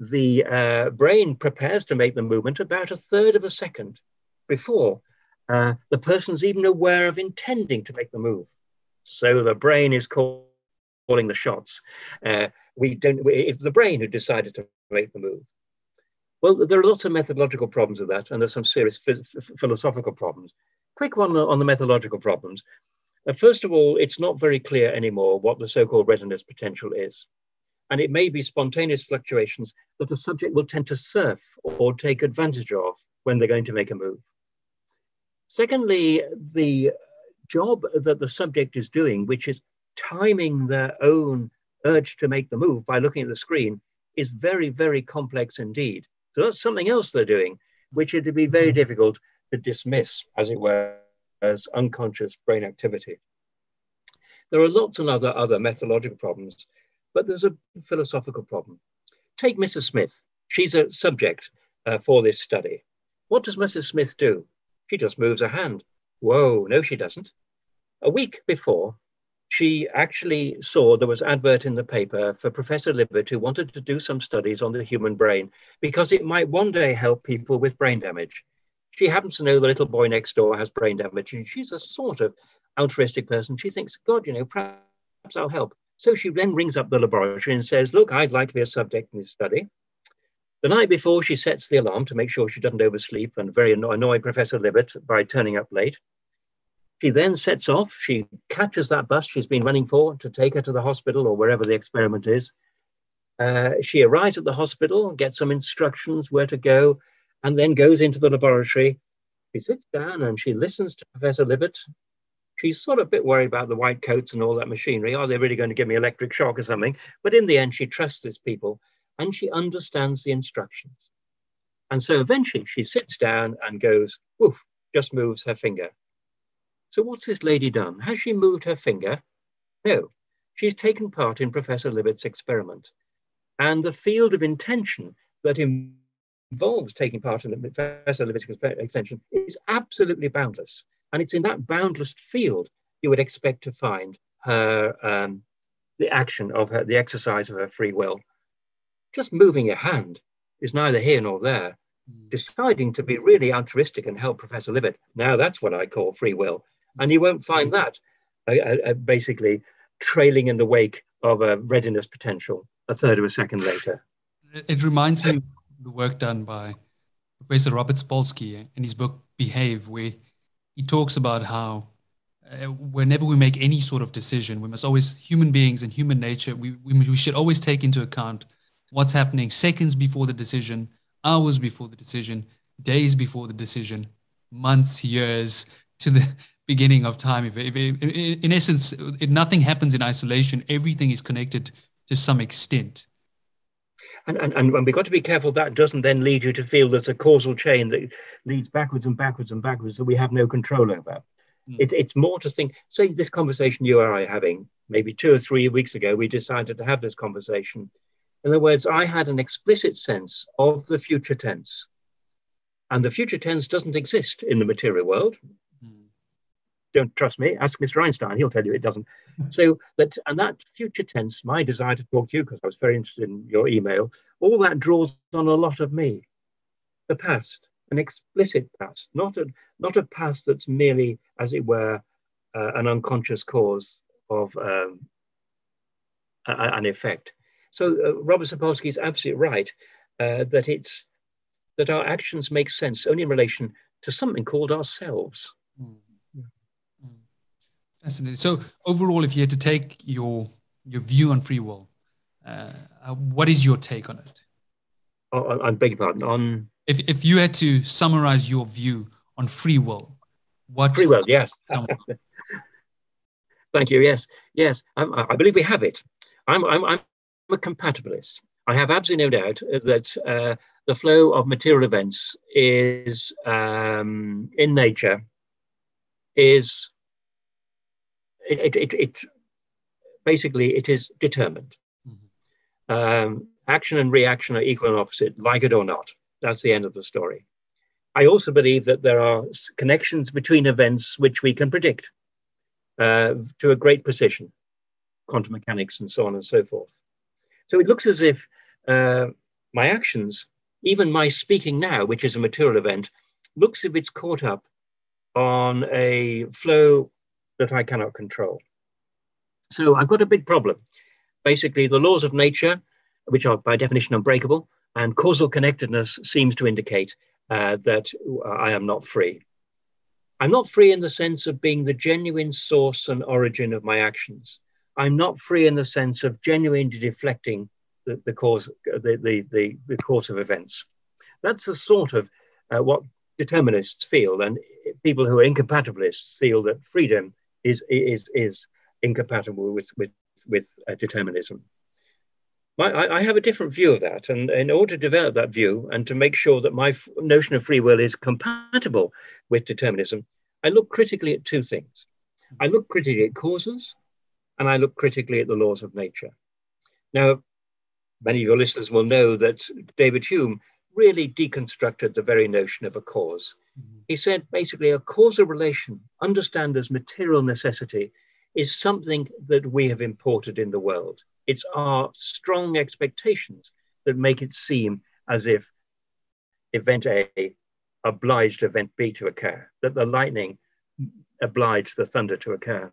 the uh, brain prepares to make the movement about a third of a second before uh, the person's even aware of intending to make the move. So the brain is call calling the shots. Uh, we don't, we, it's the brain who decided to make the move. Well, there are lots of methodological problems with that, and there's some serious philosophical problems. Quick one on the methodological problems. Uh, first of all, it's not very clear anymore what the so-called readiness potential is. And it may be spontaneous fluctuations that the subject will tend to surf or take advantage of when they're going to make a move. Secondly, the job that the subject is doing, which is timing their own urge to make the move by looking at the screen, is very, very complex indeed. So that's something else they're doing, which it would be very difficult to dismiss, as it were, as unconscious brain activity. There are lots of other, other methodological problems, but there's a philosophical problem. Take Missus Smith. She's a subject uh, for this study. What does Missus Smith do? She just moves her hand. Whoa, no, she doesn't. A week before, she actually saw there was an advert in the paper for Professor Libet, who wanted to do some studies on the human brain because it might one day help people with brain damage. She happens to know the little boy next door has brain damage, and she's a sort of altruistic person. She thinks, God, you know, perhaps I'll help. So she then rings up the laboratory and says, look, I'd like to be a subject in this study. The night before, she sets the alarm to make sure she doesn't oversleep and very anno annoy Professor Libet by turning up late. She then sets off. She catches that bus she's been running for to take her to the hospital or wherever the experiment is. Uh, she arrives at the hospital, gets some instructions where to go, and then goes into the laboratory. She sits down and she listens to Professor Libet. She's sort of a bit worried about the white coats and all that machinery. Are they really going to give me electric shock or something? But in the end, she trusts these people and she understands the instructions. And so eventually she sits down and goes, woof, just moves her finger. So what's this lady done? Has she moved her finger? No, she's taken part in Professor Libet's experiment. And the field of intention that involves taking part in the Professor Libet's extension is absolutely boundless. And it's in that boundless field you would expect to find her, um, the action of her, the exercise of her free will. Just moving your hand is neither here nor there. Deciding to be really altruistic and help Professor Libet, now that's what I call free will. And you won't find that uh, uh, basically trailing in the wake of a readiness potential a third of a second later. It reminds me of the work done by Professor Robert Sapolsky in his book, Behave, where he talks about how uh, whenever we make any sort of decision, we must always, human beings and human nature, we, we, we should always take into account what's happening seconds before the decision, hours before the decision, days before the decision, months, years, to the beginning of time. If, if, if, in essence, if nothing happens in isolation, everything is connected to some extent. And, and, and we've got to be careful that doesn't then lead you to feel there's a causal chain that leads backwards and backwards and backwards that we have no control over. Mm. It's, it's more to think, say this conversation you and I are having, maybe two or three weeks ago, we decided to have this conversation. In other words, I had an explicit sense of the future tense. And the future tense doesn't exist in the material world. Mm. Don't trust me, ask Mister Einstein, he'll tell you it doesn't. So that, and that future tense, my desire to talk to you, because I was very interested in your email, all that draws on a lot of me. The past, an explicit past, not a, not a past that's merely, as it were, uh, an unconscious cause of um, a, an effect. So uh, Robert Sapolsky is absolutely right uh, that, it's, that our actions make sense only in relation to something called ourselves. Mm. Fascinating. So overall, if you had to take your your view on free will, uh, what is your take on it? Oh, I beg your pardon. On if if you had to summarize your view on free will, what free will? Yes. Thank you. Yes, yes. I'm, I believe we have it. I'm I'm I'm a compatibilist. I have absolutely no doubt that uh, the flow of material events is um, in nature is. It, it, it basically it is determined. Mm-hmm. Um, action and reaction are equal and opposite, like it or not. That's the end of the story. I also believe that there are connections between events which we can predict uh, to a great precision, quantum mechanics and so on and so forth. So it looks as if uh, my actions, even my speaking now, which is a material event, looks as if it's caught up on a flow that I cannot control. So I've got a big problem. Basically, the laws of nature, which are by definition unbreakable, and causal connectedness seems to indicate uh, that I am not free. I'm not free in the sense of being the genuine source and origin of my actions. I'm not free in the sense of genuinely deflecting the, the, cause, the, the, the, the course of events. That's the sort of uh, what determinists feel, and people who are incompatibilists feel that freedom is is is incompatible with with with uh, determinism. My, I, I have a different view of that, and in order to develop that view and to make sure that my f notion of free will is compatible with determinism, I look critically at two things. I look critically at causes, and I look critically at the laws of nature. Now, many of your listeners will know that David Hume really deconstructed the very notion of a cause. Mm-hmm. He said, basically, a causal relation, understand as material necessity, is something that we have imported in the world. It's our strong expectations that make it seem as if event A obliged event B to occur, that the lightning obliged the thunder to occur.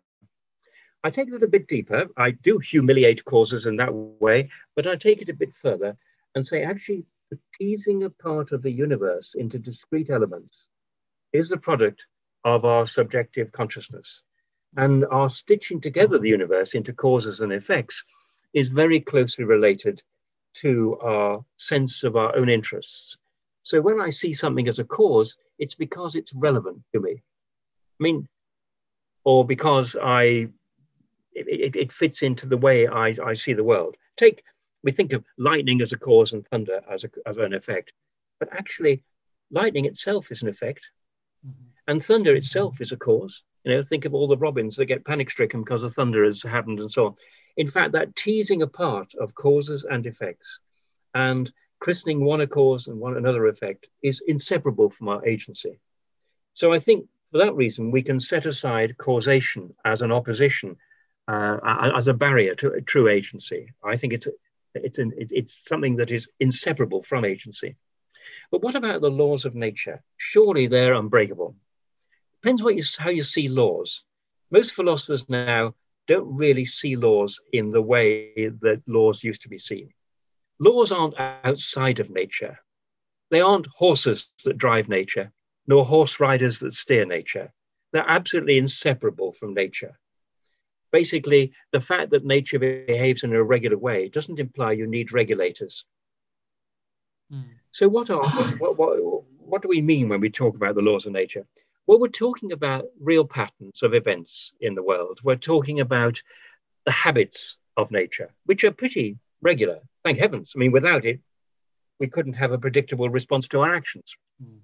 I take that a bit deeper. I do humiliate causes in that way, but I take it a bit further and say, actually, the teasing apart of the universe into discrete elements is the product of our subjective consciousness. And our stitching together the universe into causes and effects is very closely related to our sense of our own interests. So when I see something as a cause, it's because it's relevant to me. I mean, or because I, it, it fits into the way I, I see the world. Take, we think of lightning as a cause and thunder as, a, as an effect, but actually lightning itself is an effect. Mm-hmm. And thunder itself is a cause. You know, think of all the robins that get panic stricken because of thunder has happened and so on. In fact, that teasing apart of causes and effects and christening one a cause and one another effect is inseparable from our agency. So I think for that reason, we can set aside causation as an opposition, uh, as a barrier to a true agency. I think it's, a, it's, an, it's something that is inseparable from agency. But what about the laws of nature? Surely they're unbreakable. Depends what you, how you see laws. Most philosophers now don't really see laws in the way that laws used to be seen. Laws aren't outside of nature. They aren't horses that drive nature, nor horse riders that steer nature. They're absolutely inseparable from nature. Basically, the fact that nature behaves in a regular way doesn't imply you need regulators. Mm. So what, are, what, what, what do we mean when we talk about the laws of nature? Well, we're talking about real patterns of events in the world. We're talking about the habits of nature, which are pretty regular, thank heavens. I mean, without it, we couldn't have a predictable response to our actions. Mm.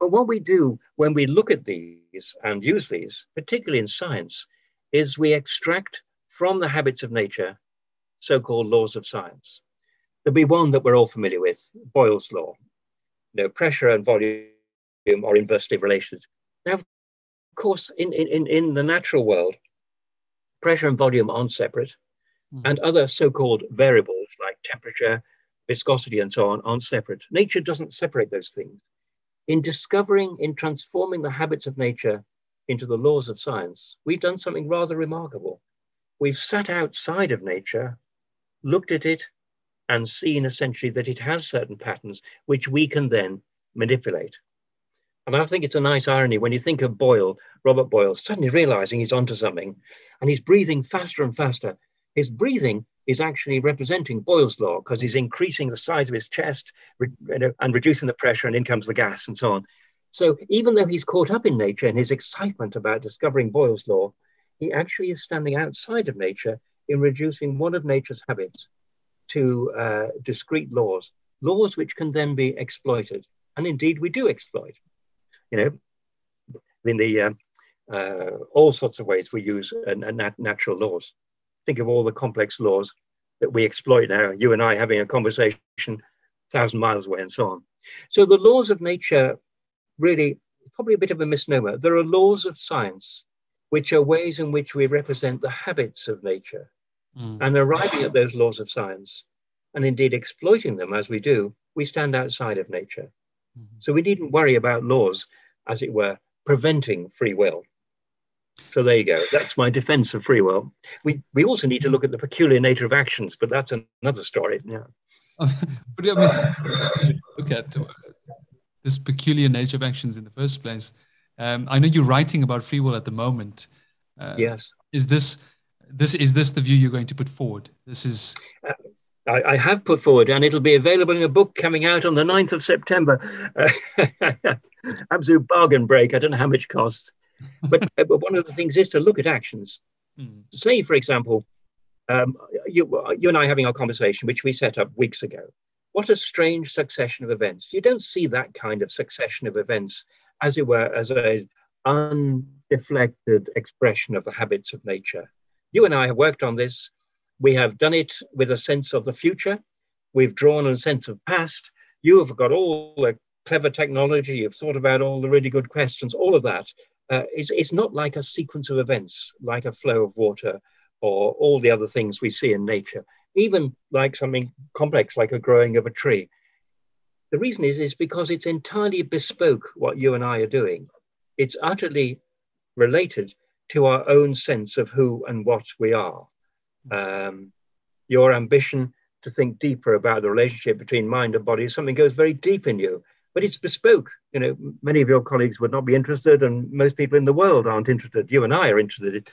But what we do when we look at these and use these, particularly in science, is we extract from the habits of nature so-called laws of science. There'll be one that we're all familiar with, Boyle's law. You know, pressure and volume are inversely related. Now, of course, in, in, in the natural world, pressure and volume aren't separate, mm. and other so-called variables like temperature, viscosity, and so on aren't separate. Nature doesn't separate those things. In discovering, in transforming the habits of nature into the laws of science, we've done something rather remarkable. We've sat outside of nature, looked at it, and seen essentially that it has certain patterns which we can then manipulate. And I think it's a nice irony when you think of Boyle, Robert Boyle, suddenly realizing he's onto something and he's breathing faster and faster. His breathing is actually representing Boyle's law because he's increasing the size of his chest re and reducing the pressure, and in comes the gas and so on. So even though he's caught up in nature and his excitement about discovering Boyle's law, he actually is standing outside of nature in reducing one of nature's habits to uh, discrete laws, laws which can then be exploited. And indeed, we do exploit. You know, in the uh, uh, all sorts of ways we use uh, nat natural laws. Think of all the complex laws that we exploit now, you and I having a conversation a thousand miles away and so on. So the laws of nature really, probably a bit of a misnomer. There are laws of science, which are ways in which we represent the habits of nature mm. and arriving at those laws of science and indeed exploiting them as we do, we stand outside of nature. Mm-hmm. So we needn't worry about laws, as it were, preventing free will. So there you go. That's my defense of free will. We we also need to look at the peculiar nature of actions, but that's an, another story. Yeah. But I mean, look at this peculiar nature of actions in the first place. Um, I know you're writing about free will at the moment. Uh, yes. Is this this is this the view you're going to put forward? This is. Uh, I have put forward, and it'll be available in a book coming out on the ninth of September. Uh, absolute bargain break. I don't know how much costs. But, but one of the things is to look at actions. Hmm. Say, for example, um, you, you and I having our conversation, which we set up weeks ago. What a strange succession of events. You don't see that kind of succession of events, as it were, as an undeflected expression of the habits of nature. You and I have worked on this. We have done it with a sense of the future. We've drawn a sense of past. You have got all the clever technology. You've thought about all the really good questions. All of that uh, is it's not like a sequence of events, like a flow of water or all the other things we see in nature, even like something complex, like a growing of a tree. The reason is, is because it's entirely bespoke what you and I are doing. It's utterly related to our own sense of who and what we are. Um, your ambition to think deeper about the relationship between mind and body, something goes very deep in you, but it's bespoke. You know, many of your colleagues would not be interested, and most people in the world aren't interested. You and I are interested,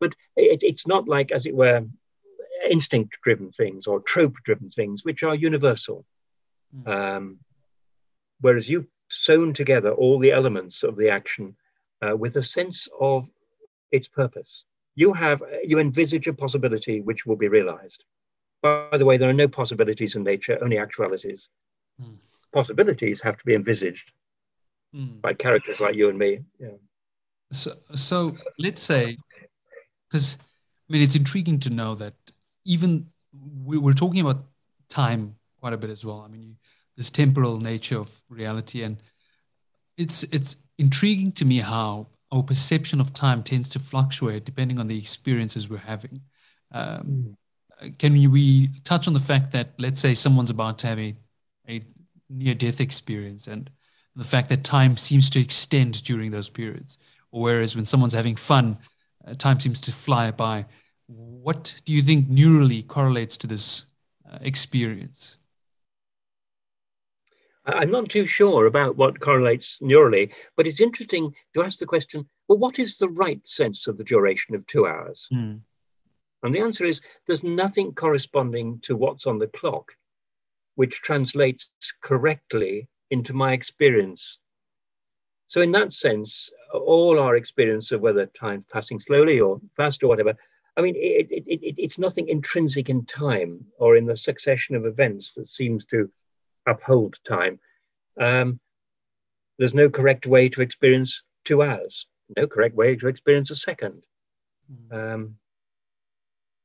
but it, it's not like, as it were, instinct-driven things or trope-driven things, which are universal. Mm. Um, whereas you've sewn together all the elements of the action uh, with a sense of its purpose. You have, you envisage a possibility which will be realized. By the way, there are no possibilities in nature, only actualities. Mm. Possibilities have to be envisaged mm. by characters like you and me. Yeah. So, so let's say, because I mean, it's intriguing to know that even we were talking about time quite a bit as well. I mean, you, this temporal nature of reality, and it's it's intriguing to me how our perception of time tends to fluctuate depending on the experiences we're having. Um, mm. Can we, we touch on the fact that, let's say, someone's about to have a, a near-death experience, and the fact that time seems to extend during those periods, or whereas when someone's having fun, uh, time seems to fly by. What do you think neurally correlates to this uh, experience? I'm not too sure about what correlates neurally, but it's interesting to ask the question, well, what is the right sense of the duration of two hours? Mm. And the answer is, there's nothing corresponding to what's on the clock which translates correctly into my experience. So in that sense, all our experience of whether time's passing slowly or fast or whatever, I mean, it, it, it, it's nothing intrinsic in time or in the succession of events that seems to uphold time. Um, there's no correct way to experience two hours, no correct way to experience a second. Mm. Um,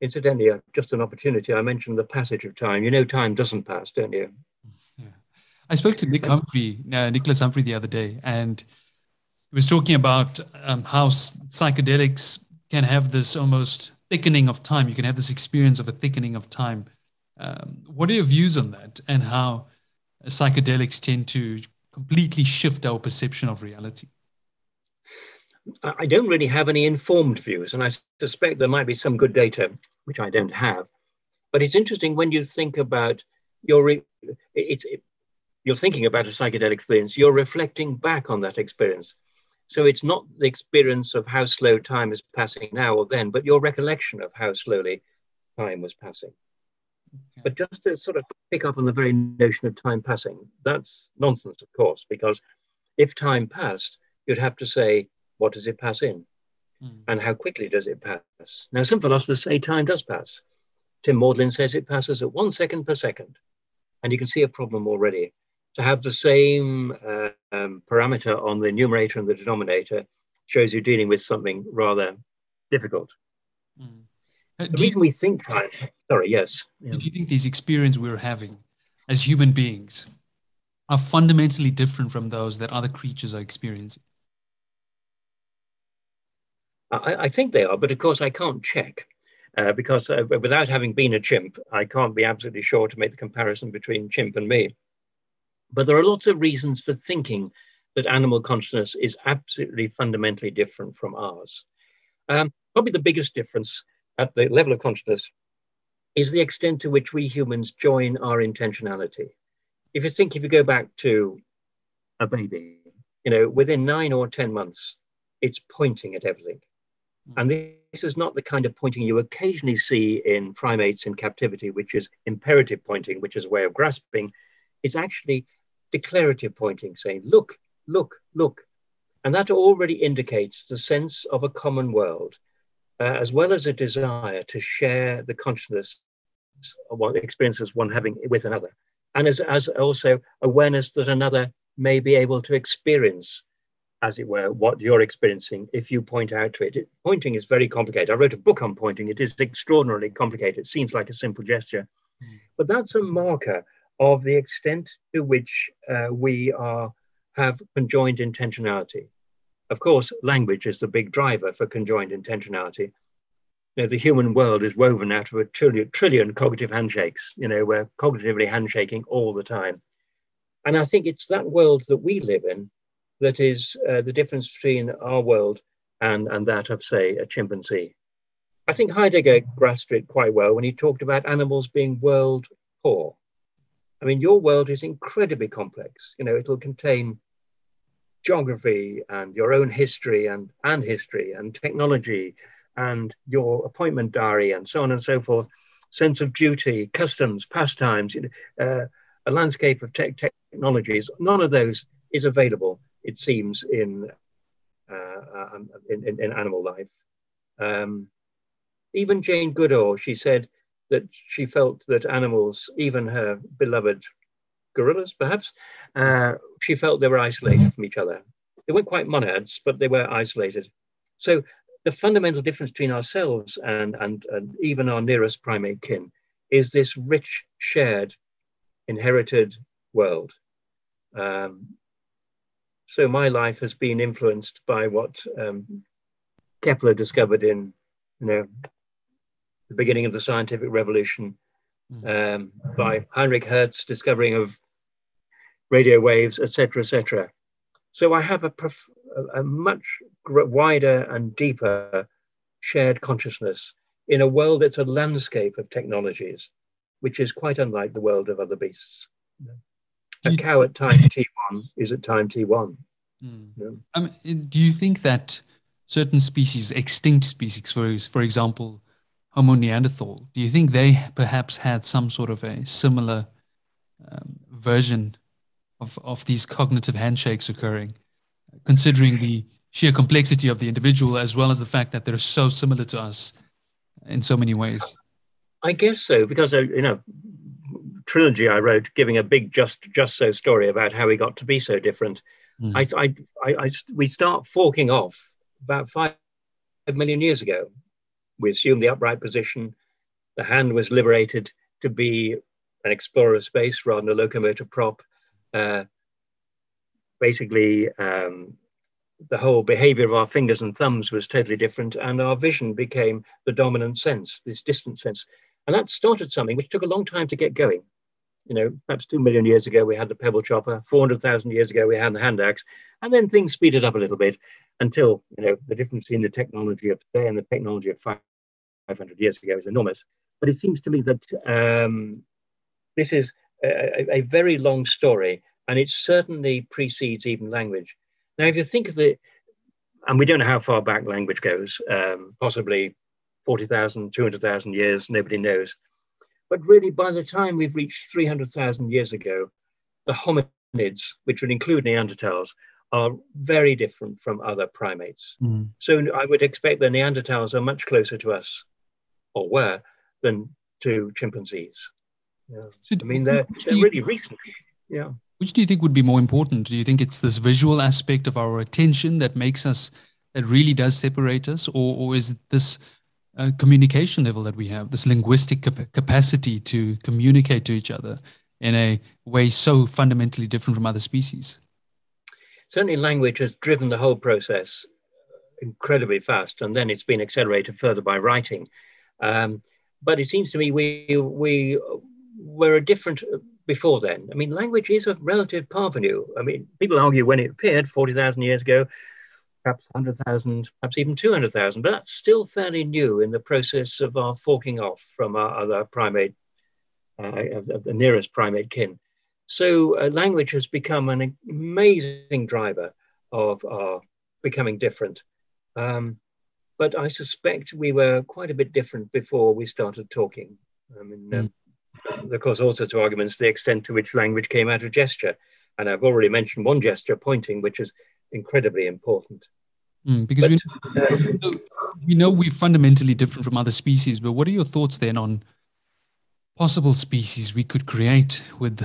Incidentally, just an opportunity, I mentioned the passage of time. You know, time doesn't pass, don't you? Yeah. I spoke to Nick Humphrey, uh, Nicholas Humphrey the other day, and he was talking about um, how psychedelics can have this almost thickening of time. You can have this experience of a thickening of time. Um, what are your views on that, and how psychedelics tend to completely shift our perception of reality? I don't really have any informed views, and I suspect there might be some good data, which I don't have. But it's interesting when you think about your, re it's, it, you're thinking about a psychedelic experience, you're reflecting back on that experience. So it's not the experience of how slow time is passing now or then, but your recollection of how slowly time was passing. Okay. But just to sort of pick up on the very notion of time passing, that's nonsense, of course, because if time passed, you'd have to say, what does it pass in? Mm. And how quickly does it pass? Now, some philosophers say time does pass. Tim Maudlin says it passes at one second per second. And you can see a problem already. To have the same uh, um, parameter on the numerator and the denominator shows you're dealing with something rather difficult. Mm. Uh, the reason you, we think time... Sorry, yes. Yeah. Do you think these experiences we're having as human beings are fundamentally different from those that other creatures are experiencing? I, I think they are, but of course I can't check uh, because uh, without having been a chimp, I can't be absolutely sure to make the comparison between chimp and me. But there are lots of reasons for thinking that animal consciousness is absolutely fundamentally different from ours. Um, probably the biggest difference at the level of consciousness is the extent to which we humans join our intentionality. If you think, if you go back to a baby, you know, within nine or ten months, it's pointing at everything. And this is not the kind of pointing you occasionally see in primates in captivity, which is imperative pointing, which is a way of grasping. It's actually declarative pointing, saying, look, look, look. And that already indicates the sense of a common world, uh, as well as a desire to share the consciousness of what experiences one having with another. And as, as also awareness that another may be able to experience, as it were, what you're experiencing if you point out to it. it. Pointing is very complicated. I wrote a book on pointing. It is extraordinarily complicated. It seems like a simple gesture. Mm. But that's a marker of the extent to which uh, we are have conjoined intentionality. Of course, language is the big driver for conjoined intentionality. You know, the human world is woven out of a trillion, trillion cognitive handshakes. You know, we're cognitively handshaking all the time. And I think it's that world that we live in that is uh, the difference between our world and, and that of, say, a chimpanzee. I think Heidegger grasped it quite well when he talked about animals being world poor. I mean, your world is incredibly complex. You know, it'll contain geography and your own history and, and history and technology and your appointment diary and so on and so forth, sense of duty, customs, pastimes, you know, uh, a landscape of tech technologies. None of those is available, it seems, in uh, um, in, in, in animal life. Um, even Jane Goodall, she said that she felt that animals, even her beloved gorillas, perhaps, uh, she felt they were isolated from each other. They weren't quite monads, but they were isolated. So the fundamental difference between ourselves and, and, and even our nearest primate kin is this rich, shared, inherited world. Um, so my life has been influenced by what um, Kepler discovered in, you know, the beginning of the scientific revolution, um, by Heinrich Hertz discovering of radio waves, et cetera, et cetera. So I have a, prof a much wider and deeper shared consciousness in a world that's a landscape of technologies, which is quite unlike the world of other beasts. A cow at time T one is at time T one. Mm. Yeah. Um, do you think that certain species, extinct species, for, for example, Homo Neanderthal, do you think they perhaps had some sort of a similar um, version of, of these cognitive handshakes occurring, considering the sheer complexity of the individual as well as the fact that they're so similar to us in so many ways? I guess so, because, you know, trilogy I wrote giving a big just just so story about how we got to be so different. Mm. I, I, I, I, we start forking off about five million years ago. We assumed the upright position. The hand was liberated to be an explorer of space rather than a locomotive prop. Uh, basically, um, the whole behavior of our fingers and thumbs was totally different, and our vision became the dominant sense, this distant sense. And that started something which took a long time to get going. You know, perhaps two million years ago, we had the pebble chopper. four hundred thousand years ago, we had the hand axe. And then things speeded up a little bit until, you know, the difference in the technology of today and the technology of five hundred years ago is enormous. But it seems to me that um, this is a, a very long story, and it certainly precedes even language. Now, if you think of the, and we don't know how far back language goes, um, possibly forty thousand, two hundred thousand years, nobody knows. But really, by the time we've reached three hundred thousand years ago, the hominids, which would include Neanderthals, are very different from other primates. Mm. So I would expect the Neanderthals are much closer to us, or were, than to chimpanzees. Yeah. So I mean, they're, they're really you, recent. Yeah. Which do you think would be more important? Do you think it's this visual aspect of our attention that makes us, that really does separate us, or, or is it this Uh, communication level that we have, this linguistic cap capacity to communicate to each other in a way so fundamentally different from other species? Certainly language has driven the whole process incredibly fast, and then it's been accelerated further by writing. Um, but it seems to me we, we were different before then. I mean, language is a relative parvenu. I mean, people argue when it appeared forty thousand years ago, perhaps one hundred thousand, perhaps even two hundred thousand, but that's still fairly new in the process of our forking off from our other primate, uh, the nearest primate kin. So uh, language has become an amazing driver of our becoming different. Um, but I suspect we were quite a bit different before we started talking. I mean, mm. um, of course, also to arguments, the extent to which language came out of gesture. And I've already mentioned one gesture, pointing, which is incredibly important. Mm, because but, we, know, uh, we, know, we know we're fundamentally different from other species, but what are your thoughts then on possible species we could create with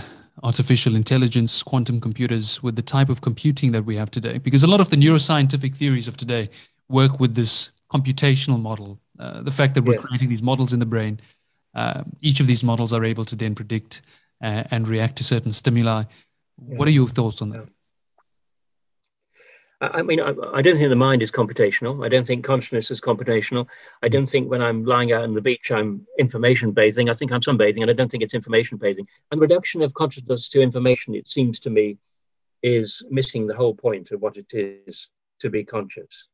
artificial intelligence, quantum computers, with the type of computing that we have today? Because a lot of the neuroscientific theories of today work with this computational model, uh, the fact that we're yes. creating these models in the brain. Uh, each of these models are able to then predict uh, and react to certain stimuli. Yeah. What are your thoughts on that? I mean, I, I don't think the mind is computational. I don't think consciousness is computational. I don't think when I'm lying out on the beach, I'm information bathing. I think I'm sunbathing, and I don't think it's information bathing. And the reduction of consciousness to information, it seems to me, is missing the whole point of what it is to be conscious.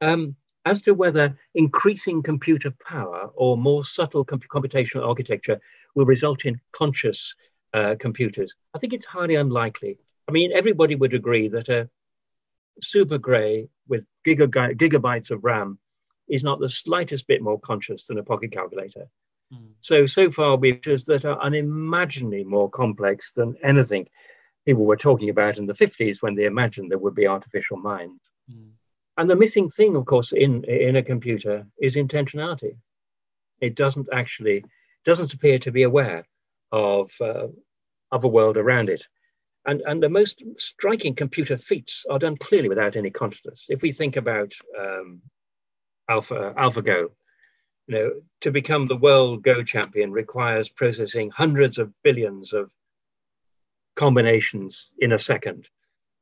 Um, as to whether increasing computer power or more subtle comp computational architecture will result in conscious uh, computers. I think it's highly unlikely. I mean, everybody would agree that a Super Gray with giga gigabytes of RAM is not the slightest bit more conscious than a pocket calculator. Mm. So, so far we've just that are unimaginably more complex than anything people were talking about in the fifties when they imagined there would be artificial minds. Mm. And the missing thing, of course, in, in a computer is intentionality. It doesn't actually, doesn't appear to be aware of, uh, of a world around it. And, and the most striking computer feats are done clearly without any consciousness. If we think about um, Alpha, AlphaGo, you know, to become the world Go champion requires processing hundreds of billions of combinations in a second.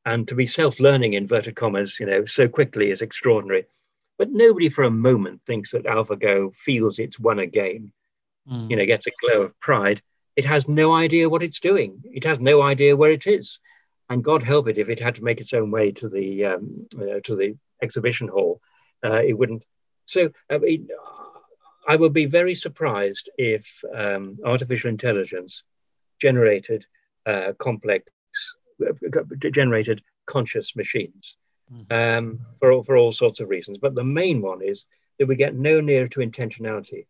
And to be self-learning, inverted commas, you know, so quickly is extraordinary. But nobody for a moment thinks that AlphaGo feels it's won a game, mm. you know, gets a glow of pride. It has no idea what it's doing. It has no idea where it is. And God help it if it had to make its own way to the, um, uh, to the exhibition hall. Uh, it wouldn't. So I mean, I would be very surprised if um, artificial intelligence generated uh, complex, uh, generated conscious machines mm-hmm. um, for, for all sorts of reasons. But the main one is that we get no nearer to intentionality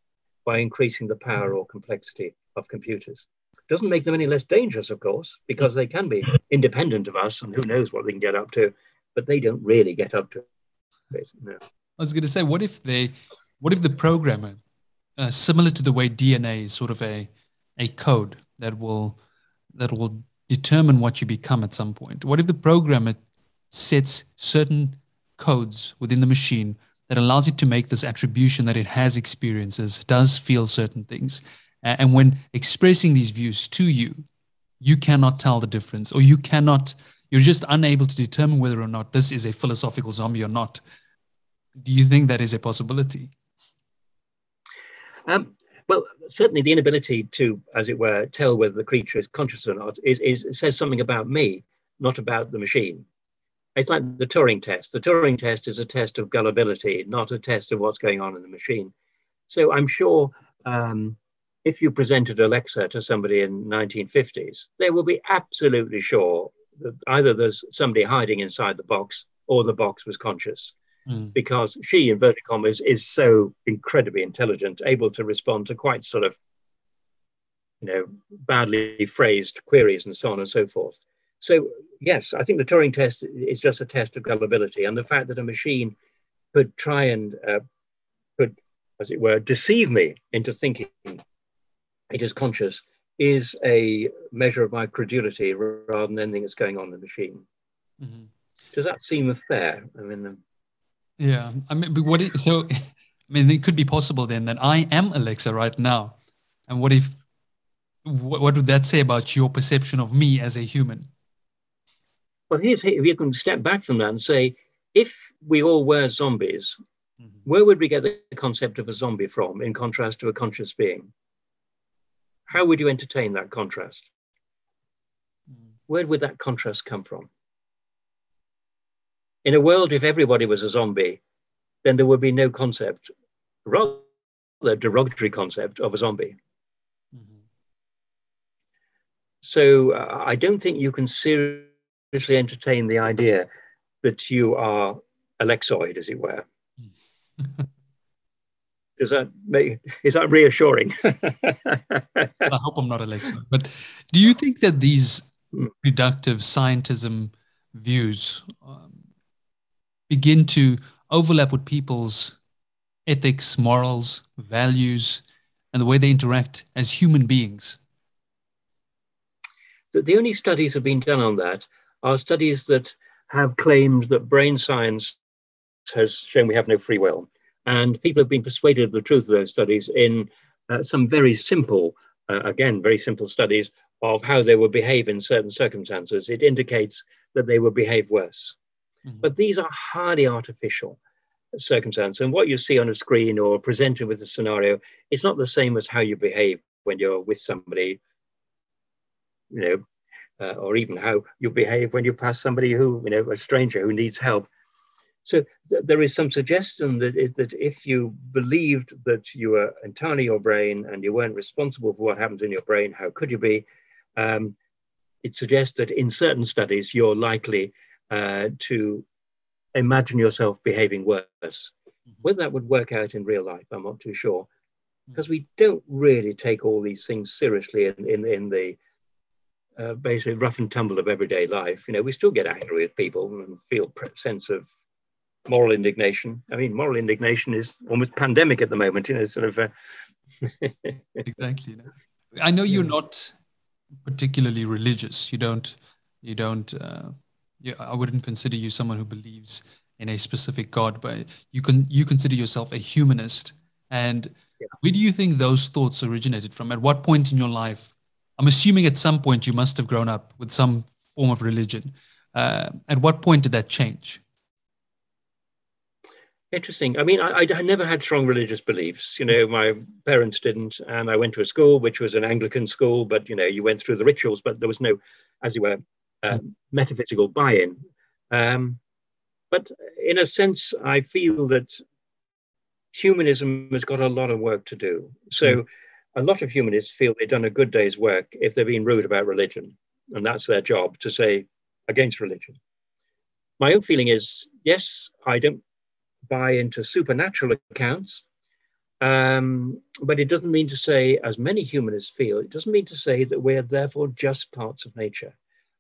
by increasing the power or complexity of computers. Doesn't make them any less dangerous, of course, because they can be independent of us and who knows what they can get up to, but they don't really get up to it. No. I was going to say, what if they, what if the programmer, uh, similar to the way D N A is sort of a, a code that will, that will determine what you become at some point. What if the programmer sets certain codes within the machine that allows it to make this attribution that it has experiences, does feel certain things. Uh, and when expressing these views to you, you cannot tell the difference, or you cannot, you're just unable to determine whether or not this is a philosophical zombie or not. Do you think that is a possibility? Um, well, certainly the inability to, as it were, tell whether the creature is conscious or not is, is says something about me, not about the machine. It's like the Turing test. The Turing test is a test of gullibility, not a test of what's going on in the machine. So I'm sure um, if you presented Alexa to somebody in the nineteen fifties, they will be absolutely sure that either there's somebody hiding inside the box or the box was conscious mm. because she, inverted commas, is so incredibly intelligent, able to respond to quite sort of, you know, badly phrased queries and so on and so forth. So, yes, I think the Turing test is just a test of gullibility. And the fact that a machine could try and, uh, could, as it were, deceive me into thinking it is conscious is a measure of my credulity rather than anything that's going on in the machine. Mm-hmm. Does that seem fair? I mean, um... yeah. I mean, but what if, so, I mean, it could be possible then that I am Alexa right now. And what if, what, what would that say about your perception of me as a human? Well, here's, if you can step back from that and say, if we all were zombies, mm-hmm. where would we get the concept of a zombie from in contrast to a conscious being? How would you entertain that contrast? Mm. Where would that contrast come from? In a world, if everybody was a zombie, then there would be no concept, rather a derogatory concept of a zombie. Mm-hmm. So uh, I don't think you can seriously entertain the idea that you are Alexoid, as it were. Does that make, is that reassuring? I hope I'm not Alexoid. But do you think that these reductive scientism views um, begin to overlap with people's ethics, morals, values, and the way they interact as human beings? That the only studies that have been done on that are studies that have claimed that brain science has shown we have no free will. And people have been persuaded of the truth of those studies in uh, some very simple, uh, again, very simple studies of how they will behave in certain circumstances. It indicates that they will behave worse. Mm-hmm. But these are highly artificial circumstances. And what you see on a screen or presented with a scenario, it's not the same as how you behave when you're with somebody, you know, Uh, or even how you behave when you pass somebody who, you know, a stranger who needs help. So th there is some suggestion that, it, that if you believed that you were entirely your brain and you weren't responsible for what happens in your brain, how could you be? Um, it suggests that in certain studies, you're likely uh, to imagine yourself behaving worse. Whether that would work out in real life, I'm not too sure, because we don't really take all these things seriously in, in, in the uh, basically rough and tumble of everyday life. You know, we still get angry with people and feel a sense of moral indignation. I mean, moral indignation is almost pandemic at the moment, you know, sort of. Uh... Exactly. I know you're not particularly religious. You don't, you don't, uh, you, I wouldn't consider you someone who believes in a specific God, but you can you consider yourself a humanist. And yeah. Where do you think those thoughts originated from? At what point in your life? I'm assuming at some point you must have grown up with some form of religion. Uh, at what point did that change? Interesting. I mean, I, I never had strong religious beliefs. You know, my parents didn't. And I went to a school, which was an Anglican school, but, you know, you went through the rituals, but there was no, as it were, uh, metaphysical buy-in. Um, But in a sense, I feel that humanism has got a lot of work to do. So a lot of humanists feel they've done a good day's work if they've been rude about religion. And that's their job, to say against religion. My own feeling is, yes, I don't buy into supernatural accounts. Um, but it doesn't mean to say, as many humanists feel, it doesn't mean to say that we're therefore just parts of nature.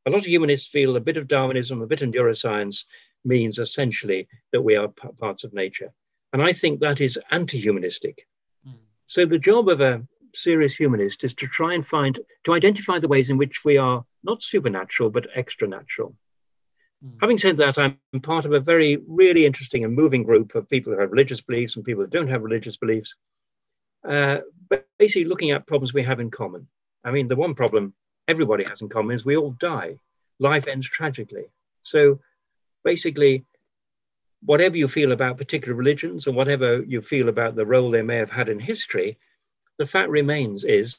A lot of humanists feel a bit of Darwinism, a bit of neuroscience, means essentially that we are parts of nature. And I think that is anti-humanistic. Mm. So the job of a serious humanist is to try and find, to identify the ways in which we are not supernatural, but extranatural. Mm. Having said that, I'm part of a very, really interesting and moving group of people who have religious beliefs and people who don't have religious beliefs, uh, but basically looking at problems we have in common. I mean, the one problem everybody has in common is we all die. Life ends tragically. So basically, whatever you feel about particular religions and whatever you feel about the role they may have had in history, the fact remains is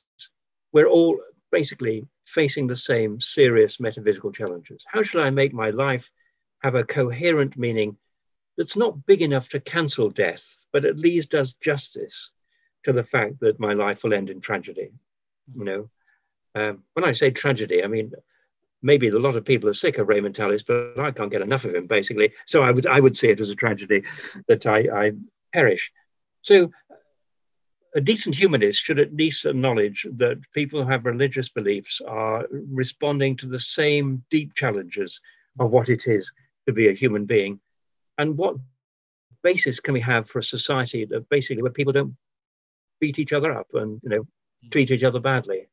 we're all basically facing the same serious metaphysical challenges. How shall I make my life have a coherent meaning that's not big enough to cancel death, but at least does justice to the fact that my life will end in tragedy? You know, um, when I say tragedy, I mean, maybe a lot of people are sick of Raymond Tallis, but I can't get enough of him, basically. So I would I would see it as a tragedy that I, I perish. So a decent humanist should at least acknowledge that people who have religious beliefs are responding to the same deep challenges of what it is to be a human being. And what basis can we have for a society that basically where people don't beat each other up and, you know, treat each other badly?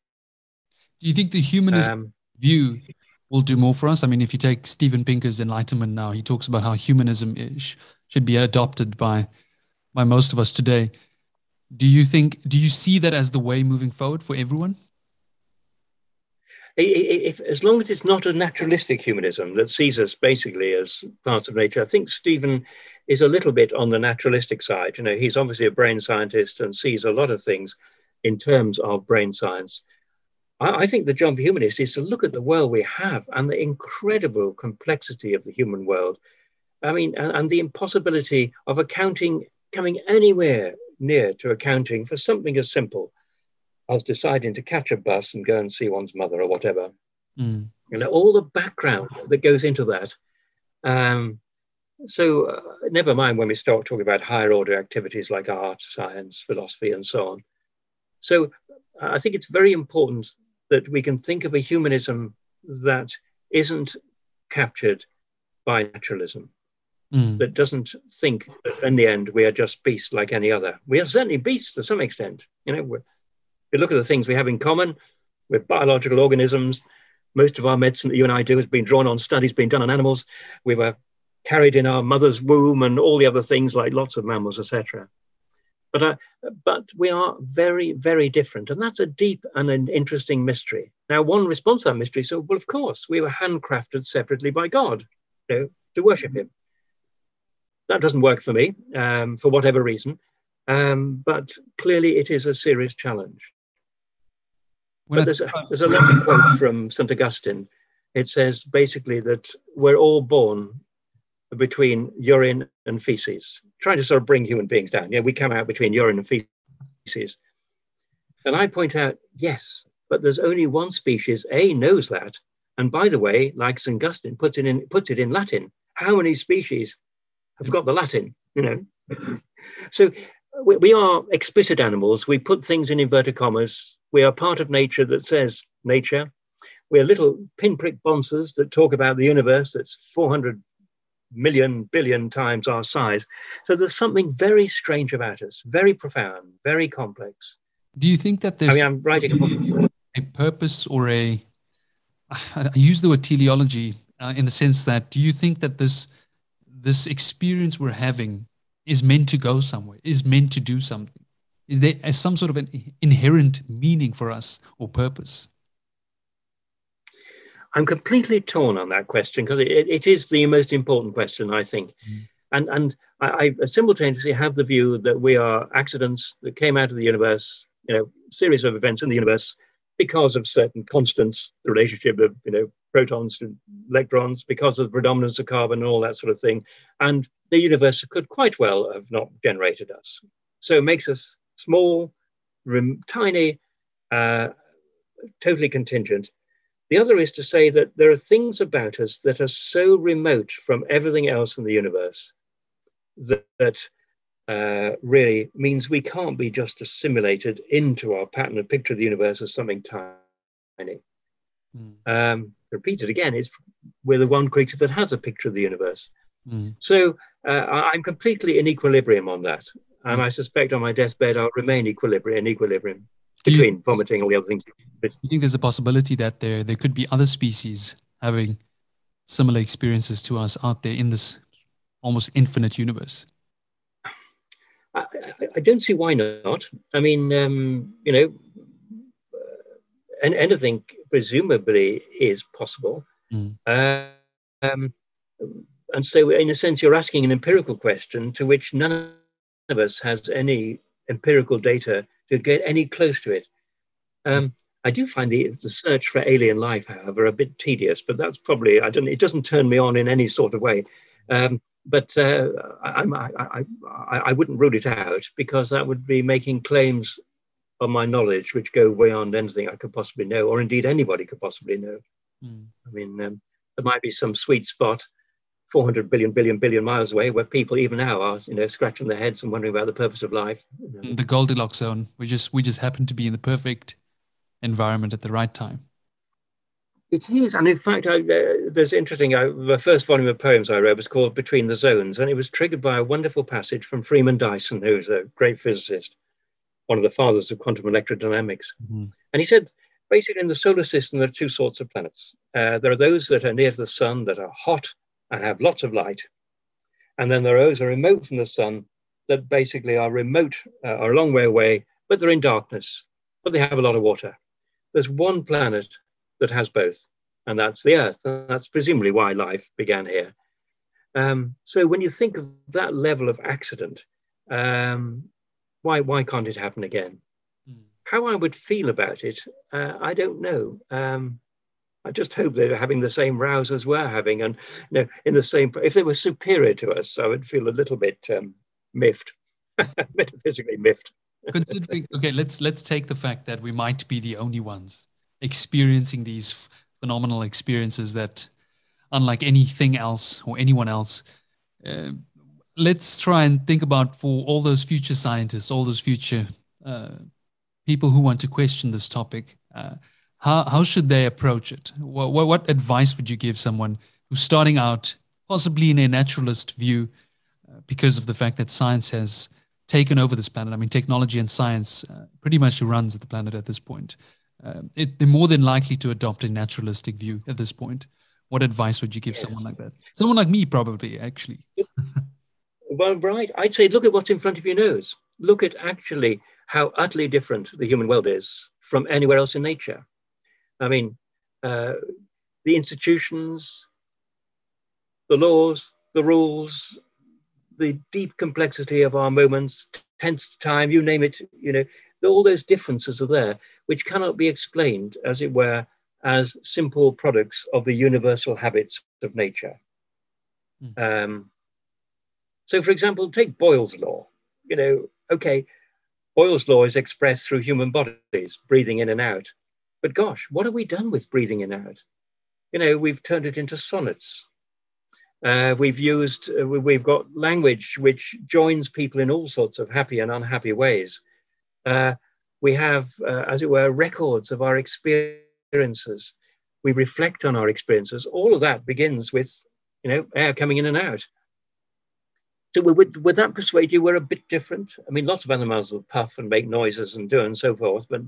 Do you think the humanist um, view will do more for us? I mean, if you take Steven Pinker's Enlightenment now, he talks about how humanism is, should be adopted by by most of us today. Do you think, do you see that as the way moving forward for everyone? If, as long as it's not a naturalistic humanism that sees us basically as parts of nature. I think Steven is a little bit on the naturalistic side. You know, he's obviously a brain scientist and sees a lot of things in terms of brain science. I think the job of humanists is to look at the world we have and the incredible complexity of the human world. I mean, and, and the impossibility of accounting, coming anywhere near to accounting for something as simple as deciding to catch a bus and go and see one's mother or whatever. Mm. You know, all the background that goes into that. Um, so uh, never mind when we start talking about higher order activities like art, science, philosophy, and so on. So I think it's very important that we can think of a humanism that isn't captured by naturalism, mm. that doesn't think that in the end we are just beasts like any other. We are certainly beasts to some extent. You know, if you look at the things we have in common, we're biological organisms. Most of our medicine that you and I do has been drawn on studies being done on animals. We were carried in our mother's womb and all the other things like lots of mammals, et cetera. But, uh, but we are very, very different. And that's a deep and an interesting mystery. Now, one response to that mystery is, so, well, of course, we were handcrafted separately by God, you know, to worship him. That doesn't work for me, um, for whatever reason. Um, but clearly, it is a serious challenge. But there's a, there's a lovely quote from Saint Augustine. It says, basically, that we're all born between urine and feces, trying to sort of bring human beings down. Yeah, we come out between urine and feces. And I point out, yes, but there's only one species. A knows that. And by the way, like Saint Augustine puts it in, puts it in Latin. How many species have got the Latin, you know? So we, we are explicit animals. We put things in inverted commas. We are part of nature that says nature. We're little pinprick bonzes that talk about the universe that's four hundred million billion times our size. So there's something very strange about us, very profound, very complex. Do you think that there's I mean, I'm writing a, book. a purpose or a, I use the word teleology uh, in the sense that, do you think that this, this experience we're having is meant to go somewhere, is meant to do something? Is there uh, some sort of an inherent meaning for us or purpose? I'm completely torn on that question because it, it is the most important question, I think. Mm. And, and I, I simultaneously have the view that we are accidents that came out of the universe, you know, series of events in the universe because of certain constants, the relationship of, you know, protons to electrons, because of the predominance of carbon and all that sort of thing. And the universe could quite well have not generated us. So it makes us small, rem- tiny, uh, totally contingent. The other is to say that there are things about us that are so remote from everything else in the universe that, that uh, really means we can't be just assimilated into our pattern and picture of the universe as something tiny. Mm. Um, repeat it again, it's, we're the one creature that has a picture of the universe. Mm. So uh, I'm completely in equilibrium on that. And mm. I suspect on my deathbed, I'll remain equilibri- in equilibrium. Between you, vomiting and all the other things. But you think there's a possibility that there there could be other species having similar experiences to us out there in this almost infinite universe? I, I don't see why not. I mean, um, you know, and anything presumably is possible. Mm. Uh, um, and so, in a sense, you're asking an empirical question to which none of us has any empirical data to get any close to it. Um, I do find the, the search for alien life, however, a bit tedious, but that's probably, I don't, it doesn't turn me on in any sort of way. Um, but uh, I, I, I, I wouldn't rule it out because that would be making claims on my knowledge which go beyond anything I could possibly know, or indeed anybody could possibly know. Mm. I mean, um, there might be some sweet spot four hundred billion billion billion miles away where people even now are, you know, scratching their heads and wondering about the purpose of life. You know. The Goldilocks zone. We just we just happen to be in the perfect environment at the right time. It is. And in fact, I, uh, there's interesting, I, the first volume of poems I wrote was called Between the Zones, and it was triggered by a wonderful passage from Freeman Dyson, who's a great physicist, one of the fathers of quantum electrodynamics. Mm-hmm. And he said, basically in the solar system, there are two sorts of planets. Uh, there are those that are near to the sun that are hot and have lots of light. And then there are those that are remote from the sun that basically are remote, uh, are a long way away, but they're in darkness, but they have a lot of water. There's one planet that has both, and that's the Earth. And that's presumably why life began here. Um, so when you think of that level of accident, um, why, why can't it happen again? Mm. How I would feel about it, uh, I don't know. Um, I just hope they're having the same rows as we're having, and you know, in the same. If they were superior to us, I would feel a little bit um, miffed, metaphysically miffed. Considering, okay, let's let's take the fact that we might be the only ones experiencing these f- phenomenal experiences that, unlike anything else or anyone else, uh, let's try and think about for all those future scientists, all those future uh, people who want to question this topic. Uh, How how should they approach it? What, what what advice would you give someone who's starting out, possibly in a naturalist view, uh, because of the fact that science has taken over this planet? I mean, technology and science uh, pretty much runs the planet at this point. Uh, it, they're more than likely to adopt a naturalistic view at this point. What advice would you give yes. someone like that? Someone like me, probably, actually. Well, right. I'd say look at what's in front of your nose. Look at actually how utterly different the human world is from anywhere else in nature. I mean, uh, the institutions, the laws, the rules, the deep complexity of our moments, tense time, you name it, you know, all those differences are there, which cannot be explained, as it were, as simple products of the universal habits of nature. Mm. Um, so, for example, take Boyle's law. You know, okay, Boyle's law is expressed through human bodies, breathing in and out. But gosh, what have we done with breathing in and out? You know, we've turned it into sonnets. Uh, we've used, uh, we've got language which joins people in all sorts of happy and unhappy ways. Uh, we have, uh, as it were, records of our experiences. We reflect on our experiences. All of that begins with, you know, air coming in and out. So would, would that persuade you we're a bit different? I mean, lots of animals will puff and make noises and do and so forth, but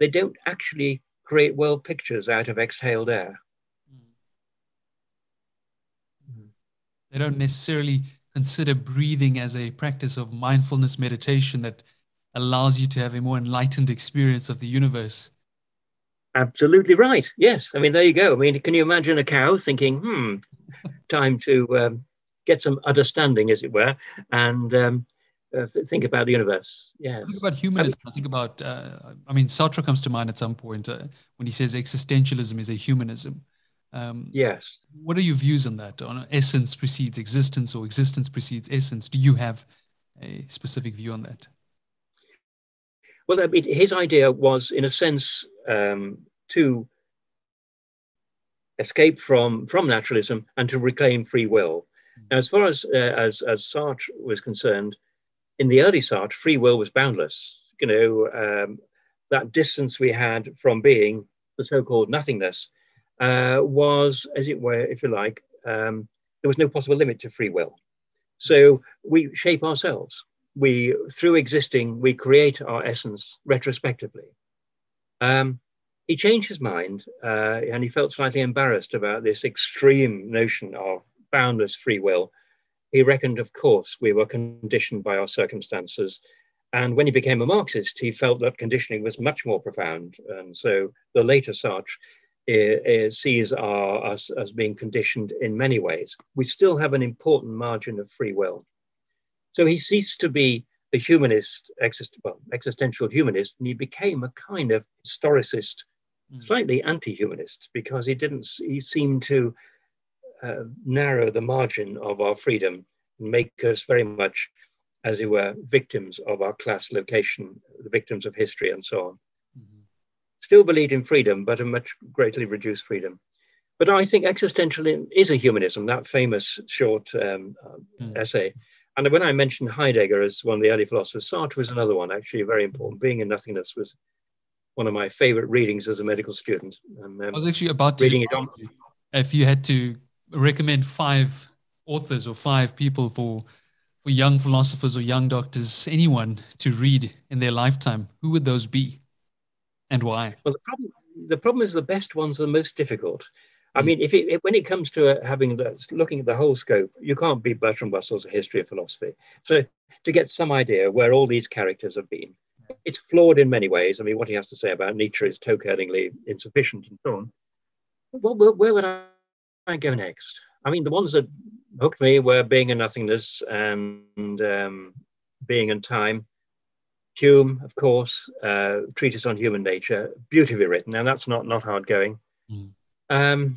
they don't actually create world pictures out of exhaled air. They don't necessarily consider breathing as a practice of mindfulness meditation that allows you to have a more enlightened experience of the universe. Absolutely right. Yes. I mean, there you go. I mean, can you imagine a cow thinking, hmm, time to um, get some understanding, as it were, and um, uh, think about the universe. Yeah. Think about humanism. I, mean, I think about, uh, I mean, Sartre comes to mind at some point uh, when he says existentialism is a humanism. Um, yes. What are your views on that? On essence precedes existence, or existence precedes essence? Do you have a specific view on that? Well, I mean, his idea was, in a sense, um, to escape from from naturalism and to reclaim free will. Mm-hmm. Now, as far as, uh, as as Sartre was concerned, in the early Sartre, free will was boundless. You know, um, that distance we had from being, the so-called nothingness, Uh, was, as it were, if you like, um, there was no possible limit to free will. So we shape ourselves. We, through existing, we create our essence retrospectively. Um, he changed his mind uh, and he felt slightly embarrassed about this extreme notion of boundless free will. He reckoned, of course, we were conditioned by our circumstances. And when he became a Marxist, he felt that conditioning was much more profound. And so the later Sartre It sees our, us as being conditioned in many ways. We still have an important margin of free will. So he ceased to be a humanist, exist, well, existential humanist, and he became a kind of historicist, mm. slightly anti-humanist, because he didn't. He seemed to uh, narrow the margin of our freedom and make us very much, as it were, victims of our class location, the victims of history, and so on. Still believed in freedom, but a much greatly reduced freedom. But I think existentialism is a humanism, that famous short um, mm. essay. And when I mentioned Heidegger as one of the early philosophers, Sartre was another one, actually very important. Being and Nothingness was one of my favorite readings as a medical student. And, um, I was actually about to reading it on. If you had to recommend five authors or five people for, for young philosophers or young doctors, anyone to read in their lifetime, who would those be? And why? Well, the problem, the problem is the best ones are the most difficult. I mm. mean, if it, when it comes to uh, having the, looking at the whole scope, you can't beat Bertrand Russell's History of Philosophy. So to get some idea where all these characters have been, it's flawed in many ways. I mean, what he has to say about Nietzsche is toe-curlingly insufficient and so on. Well, where, where would I, I go next? I mean, the ones that hooked me were Being and Nothingness and, and um, Being and Time. Hume, of course, uh, Treatise on Human Nature, beautifully written. Now, that's not, not hard going. Mm. Um,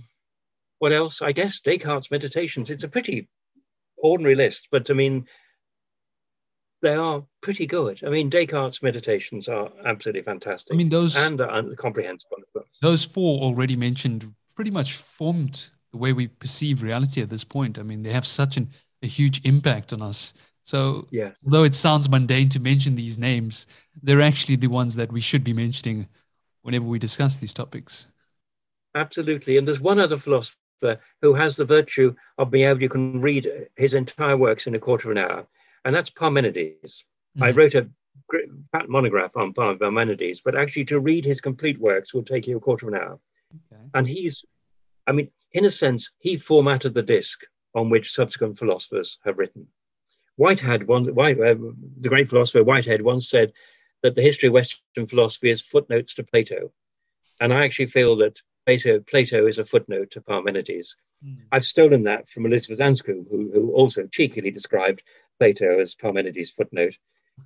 what else? I guess Descartes' Meditations. It's a pretty ordinary list, but I mean, they are pretty good. I mean, Descartes' Meditations are absolutely fantastic. I mean, those and the uh, comprehensible. Those four already mentioned pretty much formed the way we perceive reality at this point. I mean, they have such an, a huge impact on us. So, yes. Although it sounds mundane to mention these names, they're actually the ones that we should be mentioning whenever we discuss these topics. Absolutely. And there's one other philosopher who has the virtue of being able, you can read his entire works in a quarter of an hour, and that's Parmenides. Mm-hmm. I wrote a fat monograph on Parmenides, but actually to read his complete works will take you a quarter of an hour. Okay. And he's, I mean, in a sense, he formatted the disc on which subsequent philosophers have written. Whitehead, one, White, uh, the great philosopher Whitehead, once said that the history of Western philosophy is footnotes to Plato. And I actually feel that Plato, Plato is a footnote to Parmenides. Mm. I've stolen that from Elizabeth Anscombe, who, who also cheekily described Plato as Parmenides' footnote.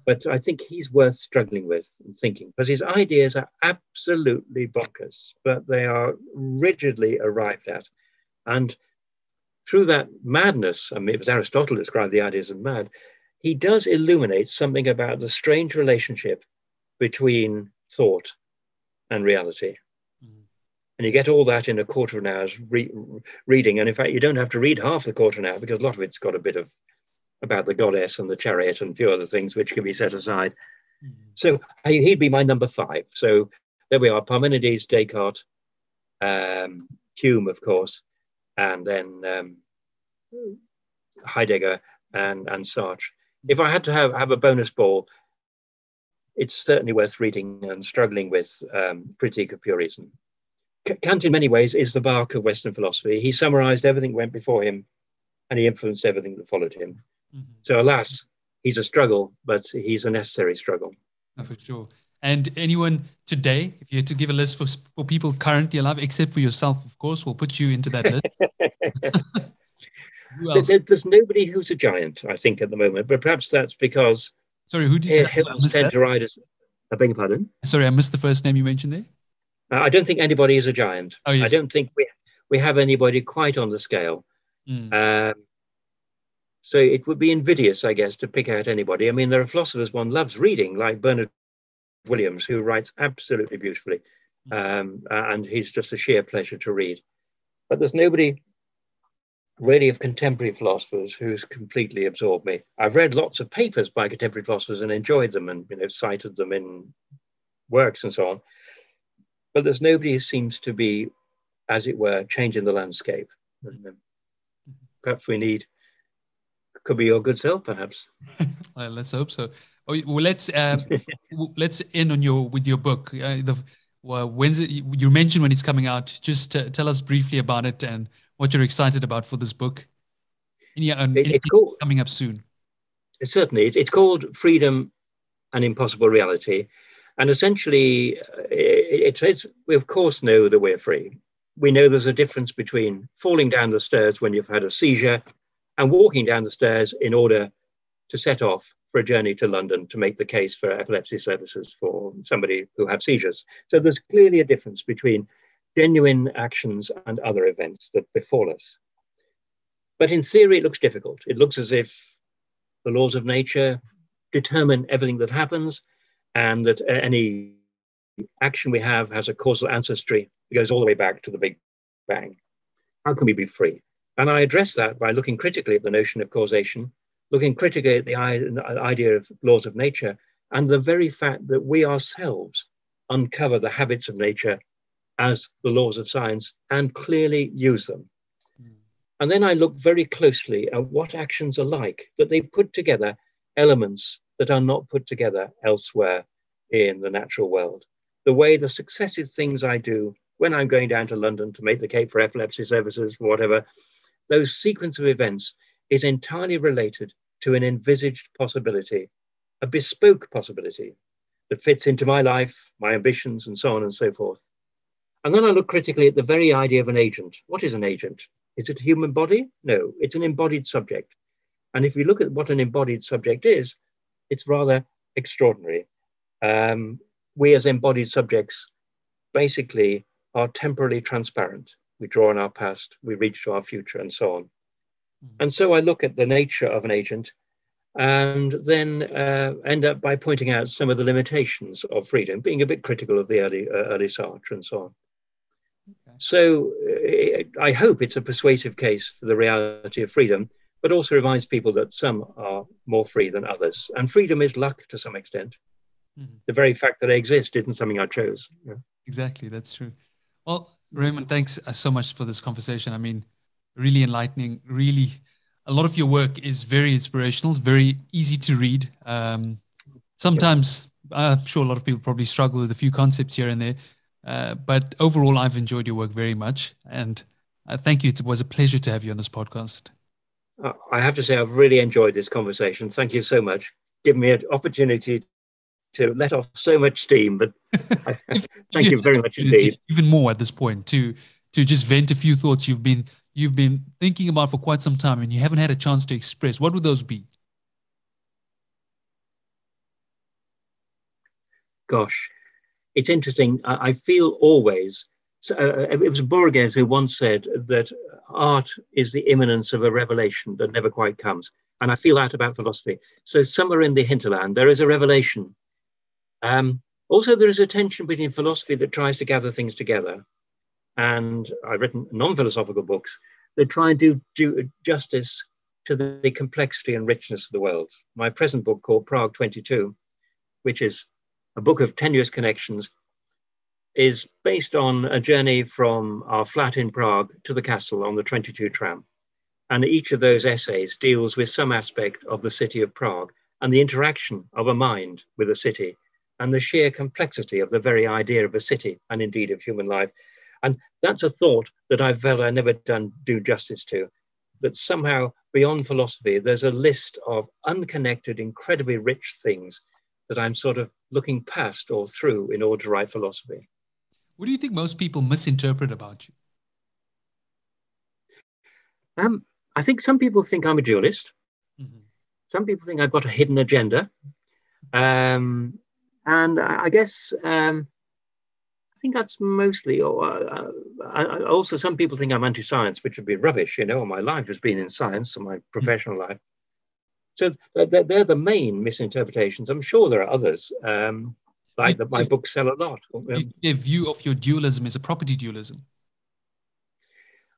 But I think he's worth struggling with and thinking, because his ideas are absolutely bonkers, but they are rigidly arrived at. And through that madness, I mean, it was Aristotle who described the ideas of mad, he does illuminate something about the strange relationship between thought and reality. Mm. And you get all that in a quarter of an hour's re reading. And in fact, you don't have to read half the quarter of an hour, because a lot of it's got a bit of about the goddess and the chariot and a few other things which can be set aside. Mm. So he'd be my number five. So there we are, Parmenides, Descartes, um, Hume, of course, and then um, Heidegger and, and Sartre. If I had to have, have a bonus ball, it's certainly worth reading and struggling with um, Critique of Pure Reason. Kant, in many ways, is the Bach of Western philosophy. He summarized everything went before him, and he influenced everything that followed him. Mm-hmm. So alas, he's a struggle, but he's a necessary struggle. Oh, for sure. And anyone today, if you had to give a list for, for people currently alive, except for yourself, of course, we'll put you into that list. Who else? There, there's nobody who's a giant, I think, at the moment, but perhaps that's because... Sorry, who did you... I tend to ride as, I beg your pardon? Sorry, I missed the first name you mentioned there. Uh, I don't think anybody is a giant. Oh, yes. I don't think we, we have anybody quite on the scale. Mm. Um, so it would be invidious, I guess, to pick out anybody. I mean, there are philosophers one loves reading, like Bernard Williams, who writes absolutely beautifully, um, and he's just a sheer pleasure to read. But there's nobody really of contemporary philosophers who's completely absorbed me. I've read lots of papers by contemporary philosophers and enjoyed them, and you know, cited them in works and so on. But there's nobody who seems to be, as it were, changing the landscape. Perhaps we need, could be your good self, perhaps. Well, let's hope so. Oh, well, let's uh, let's end on your with your book. Uh, the well, when's it, you mentioned when it's coming out. Just uh, tell us briefly about it and what you're excited about for this book. Any, uh, it, it's called, coming up soon. It certainly, it, it's called Freedom and Impossible Reality, and essentially, it, it says we of course know that we're free. We know there's a difference between falling down the stairs when you've had a seizure and walking down the stairs in order to set off for a journey to London to make the case for epilepsy services for somebody who had seizures. So there's clearly a difference between genuine actions and other events that befall us. But in theory, it looks difficult. It looks as if the laws of nature determine everything that happens, and that any action we have has a causal ancestry that goes all the way back to the Big Bang. How can we be free? And I address that by looking critically at the notion of causation, looking critically at the idea of laws of nature, and the very fact that we ourselves uncover the habits of nature as the laws of science and clearly use them. Mm. And then I look very closely at what actions are like, that they put together elements that are not put together elsewhere in the natural world. The way the successive things I do when I'm going down to London to make the case for epilepsy services, for whatever, those sequence of events is entirely related to an envisaged possibility, a bespoke possibility that fits into my life, my ambitions, and so on and so forth. And then I look critically at the very idea of an agent. What is an agent? Is it a human body? No, it's an embodied subject. And if you look at what an embodied subject is, it's rather extraordinary. Um, we as embodied subjects basically are temporally transparent. We draw on our past, we reach to our future, and so on. And so I look at the nature of an agent and then uh, end up by pointing out some of the limitations of freedom, being a bit critical of the early, uh, early Sartre and so on. Okay. So it, I hope it's a persuasive case for the reality of freedom, but also reminds people that some are more free than others. And freedom is luck to some extent. Mm-hmm. The very fact that I exist isn't something I chose. Yeah. Exactly, that's true. Well, Raymond, thanks so much for this conversation. I mean, really enlightening, really a lot of your work is very inspirational, very easy to read. Um, sometimes I'm sure a lot of people probably struggle with a few concepts here and there, uh, but overall I've enjoyed your work very much, and uh, thank you. It was a pleasure to have you on this podcast. I have to say I've really enjoyed this conversation. Thank you so much. Give me an opportunity to let off so much steam, but thank you very much indeed. Even more at this point to to just vent a few thoughts you've been you've been thinking about for quite some time and you haven't had a chance to express. What would those be? Gosh, it's interesting. I feel always So, uh, it was Borges who once said that art is the imminence of a revelation that never quite comes. And I feel that about philosophy. So somewhere in the hinterland, there is a revelation. Um, also, there is a tension between philosophy that tries to gather things together. And I've written non-philosophical books that try and do, do justice to the, the complexity and richness of the world. My present book called Prague twenty-two, which is a book of tenuous connections, is based on a journey from our flat in Prague to the castle on the twenty-two tram. And each of those essays deals with some aspect of the city of Prague and the interaction of a mind with a city and the sheer complexity of the very idea of a city and indeed of human life. And that's a thought that I felt I never done do justice to, that somehow beyond philosophy, there's a list of unconnected, incredibly rich things that I'm sort of looking past or through in order to write philosophy. What do you think most people misinterpret about you? Um, I think some people think I'm a dualist. Mm-hmm. Some people think I've got a hidden agenda. Um, and I guess, um, I think that's mostly, or uh, I, also some people think I'm anti-science, which would be rubbish, you know, my life has been in science and my professional mm-hmm. life. So they're, they're the main misinterpretations. I'm sure there are others, um, like that my books sell a lot. Their view of your dualism is a property dualism.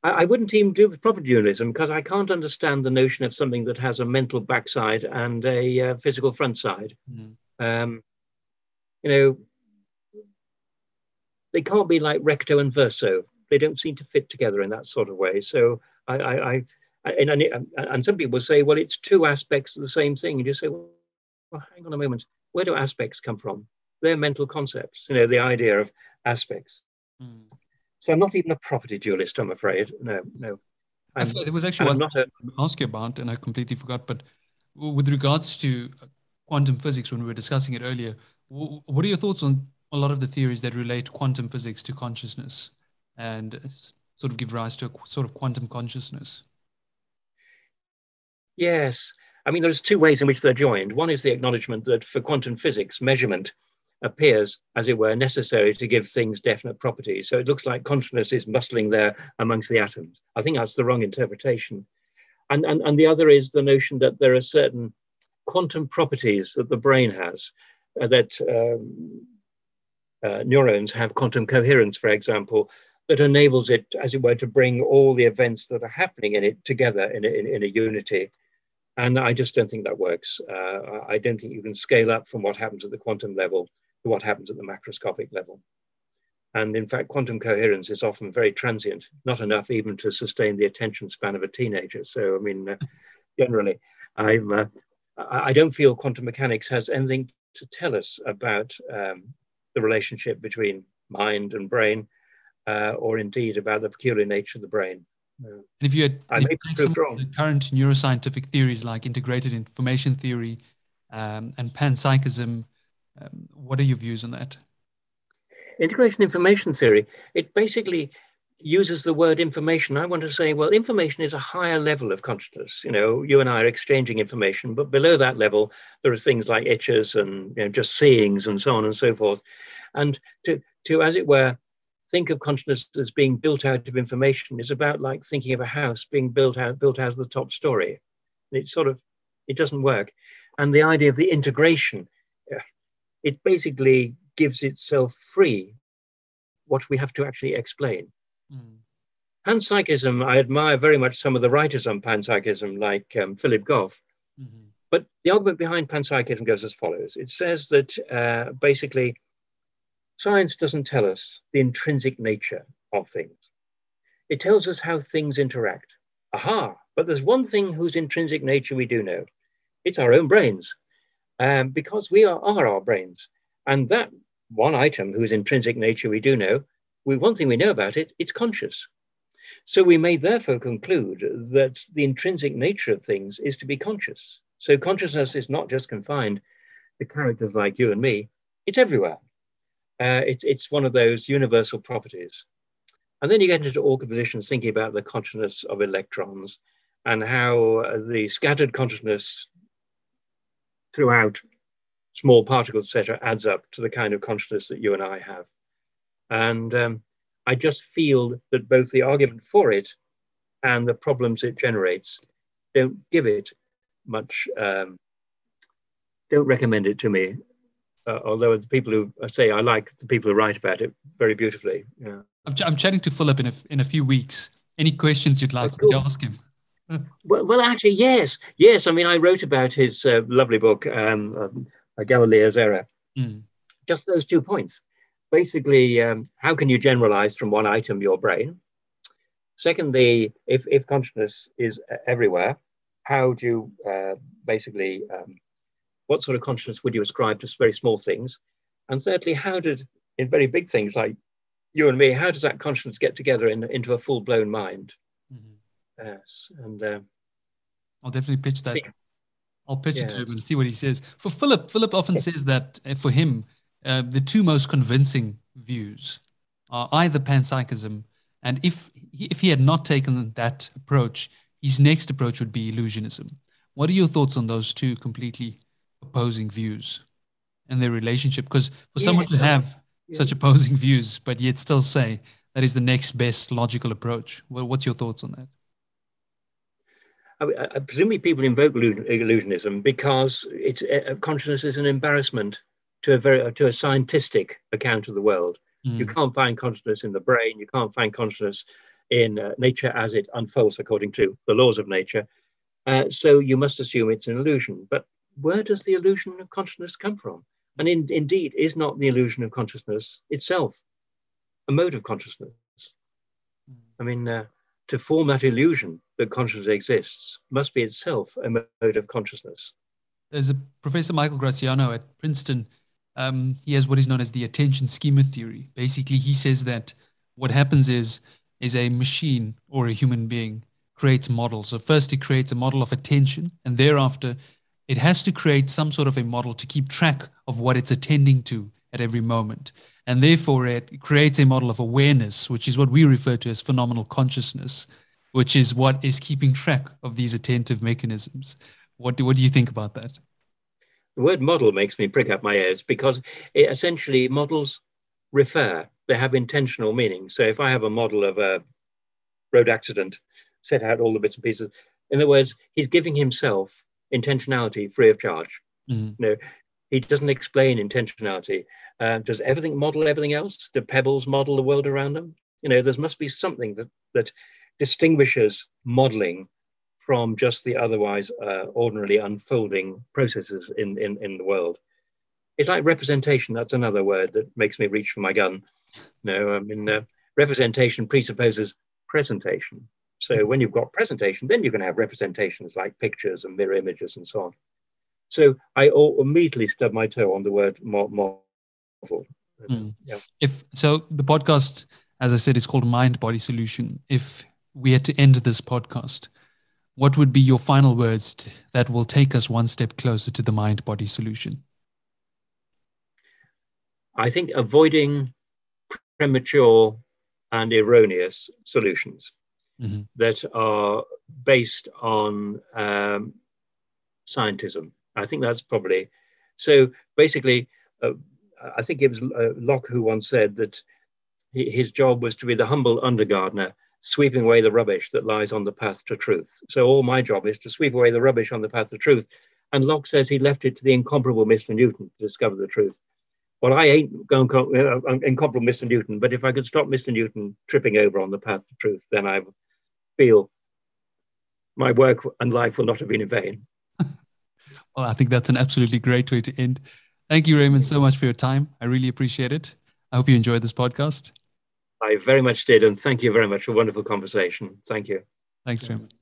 I, I wouldn't even do with property dualism because I can't understand the notion of something that has a mental backside and a uh, physical front side. Mm. Um, you know, they can't be like recto and verso. They don't seem to fit together in that sort of way. So I... I, I And, and, and some people say, well, it's two aspects of the same thing. And you say, well, hang on a moment. Where do aspects come from? They're mental concepts, you know, the idea of aspects. Mm. So I'm not even a property dualist, I'm afraid. No, no. I'm, I there was actually I'm one not a, I asked you about, and I completely forgot. But with regards to quantum physics, when we were discussing it earlier, what are your thoughts on a lot of the theories that relate quantum physics to consciousness and sort of give rise to a sort of quantum consciousness? Yes. I mean, there's two ways in which they're joined. One is the acknowledgement that for quantum physics, measurement appears, as it were, necessary to give things definite properties. So it looks like consciousness is muscling there amongst the atoms. I think that's the wrong interpretation. And, and, and the other is the notion that there are certain quantum properties that the brain has, uh, that um, uh, neurons have quantum coherence, for example, that enables it, as it were, to bring all the events that are happening in it together in a, in, in a unity. And I just don't think that works. Uh, I don't think you can scale up from what happens at the quantum level to what happens at the macroscopic level. And in fact, quantum coherence is often very transient, not enough even to sustain the attention span of a teenager. So, I mean, uh, generally, I'm, uh, I don't feel quantum mechanics has anything to tell us about um, the relationship between mind and brain. Uh, or indeed about the peculiar nature of the brain. Uh, and if you had I if you take some of the current neuroscientific theories like integrated information theory um, and panpsychism, um, what are your views on that? Integration information theory, it basically uses the word information. I want to say, well, information is a higher level of consciousness. You know, you and I are exchanging information, but below that level, there are things like itches and you know, just seeings and so on and so forth. And to, to as it were, think of consciousness as being built out of information is about like thinking of a house being built out, built out of the top story. And it's sort of, it doesn't work. And the idea of the integration, it basically gives itself free what we have to actually explain. Mm. Panpsychism, I admire very much some of the writers on panpsychism like um, Philip Goff. Mm-hmm. But the argument behind panpsychism goes as follows. It says that uh, basically, science doesn't tell us the intrinsic nature of things. It tells us how things interact. Aha, but there's one thing whose intrinsic nature we do know. It's our own brains, um, because we are, are our brains. And that one item whose intrinsic nature we do know, we, one thing we know about it, it's conscious. So we may therefore conclude that the intrinsic nature of things is to be conscious. So consciousness is not just confined to characters like you and me, it's everywhere. Uh, it's, it's one of those universal properties. And then you get into awkward positions thinking about the consciousness of electrons and how the scattered consciousness throughout small particles, et cetera, adds up to the kind of consciousness that you and I have. And um, I just feel that both the argument for it and the problems it generates don't give it much, um, don't recommend it to me. Uh, although the people who say I like the people who write about it very beautifully. Yeah. I'm, ch I'm chatting to Philip in a, in a few weeks. Any questions you'd like to ask him? Well, well, actually, yes. Yes, I mean, I wrote about his uh, lovely book, um, um, Galileo's Error. Mm. Just those two points. Basically, um, how can you generalize from one item your brain? Secondly, if, if consciousness is everywhere, how do you uh, basically, um, what sort of consciousness would you ascribe to very small things? And thirdly, how did, in very big things like you and me, how does that consciousness get together in, into a full-blown mind? Mm-hmm. Yes, and uh, I'll definitely pitch that. See. I'll pitch yes. it to him and see what he says. For Philip, Philip often yes. says that uh, for him, uh, the two most convincing views are either panpsychism, and if he, if he had not taken that approach, his next approach would be illusionism. What are your thoughts on those two completely opposing views and their relationship? Because for yeah, someone to have yeah. such opposing views, but yet still say that is the next best logical approach. Well, what's your thoughts on that? I, I, presumably people invoke illusionism because it's, uh, consciousness is an embarrassment to a, very, uh, to a scientistic account of the world. Mm. You can't find consciousness in the brain. You can't find consciousness in uh, nature as it unfolds according to the laws of nature. Uh, so you must assume it's an illusion. But where does the illusion of consciousness come from? And in, indeed, is not the illusion of consciousness itself a mode of consciousness? I mean, uh, to form that illusion that consciousness exists must be itself a mode of consciousness. There's a Professor Michael Graziano at Princeton. Um, he has what is known as the attention schema theory. Basically, he says that what happens is, is a machine or a human being creates models. So first it creates a model of attention, and thereafter it has to create some sort of a model to keep track of what it's attending to at every moment. And therefore, it creates a model of awareness, which is what we refer to as phenomenal consciousness, which is what is keeping track of these attentive mechanisms. What do, what do you think about that? The word model makes me prick up my ears because it essentially models refer. They have intentional meaning. So if I have a model of a road accident, set out all the bits and pieces, in other words, he's giving himself intentionality free of charge. Mm. No, he doesn't explain intentionality. Uh, does everything model everything else? Do pebbles model the world around them? You know, there must be something that, that distinguishes modeling from just the otherwise uh, ordinarily unfolding processes in, in, in the world. It's like representation. That's another word that makes me reach for my gun. No, I mean, uh, representation presupposes presentation. So when you've got presentation, then you can have representations like pictures and mirror images and so on. So I immediately stub my toe on the word model. Mm. Yeah. If so, the podcast, as I said, is called Mind Body Solution. If we had to end this podcast, what would be your final words to, that will take us one step closer to the Mind Body Solution? I think avoiding premature and erroneous solutions. Mm-hmm. That are based on um, scientism. I think that's probably, so basically, uh, I think it was uh, Locke who once said that he, his job was to be the humble undergardener, sweeping away the rubbish that lies on the path to truth. So all my job is to sweep away the rubbish on the path to truth. And Locke says he left it to the incomparable Mister Newton to discover the truth. Well, I ain't going to uh, incomparable Mister Newton, but if I could stop Mister Newton tripping over on the path to truth, then I feel my work and life will not have been in vain. Well, I think that's an absolutely great way to end. Thank you, Raymond, so much for your time. I really appreciate it. I hope you enjoyed this podcast. I very much did, and thank you very much for a wonderful conversation. Thank you. Thanks, Raymond.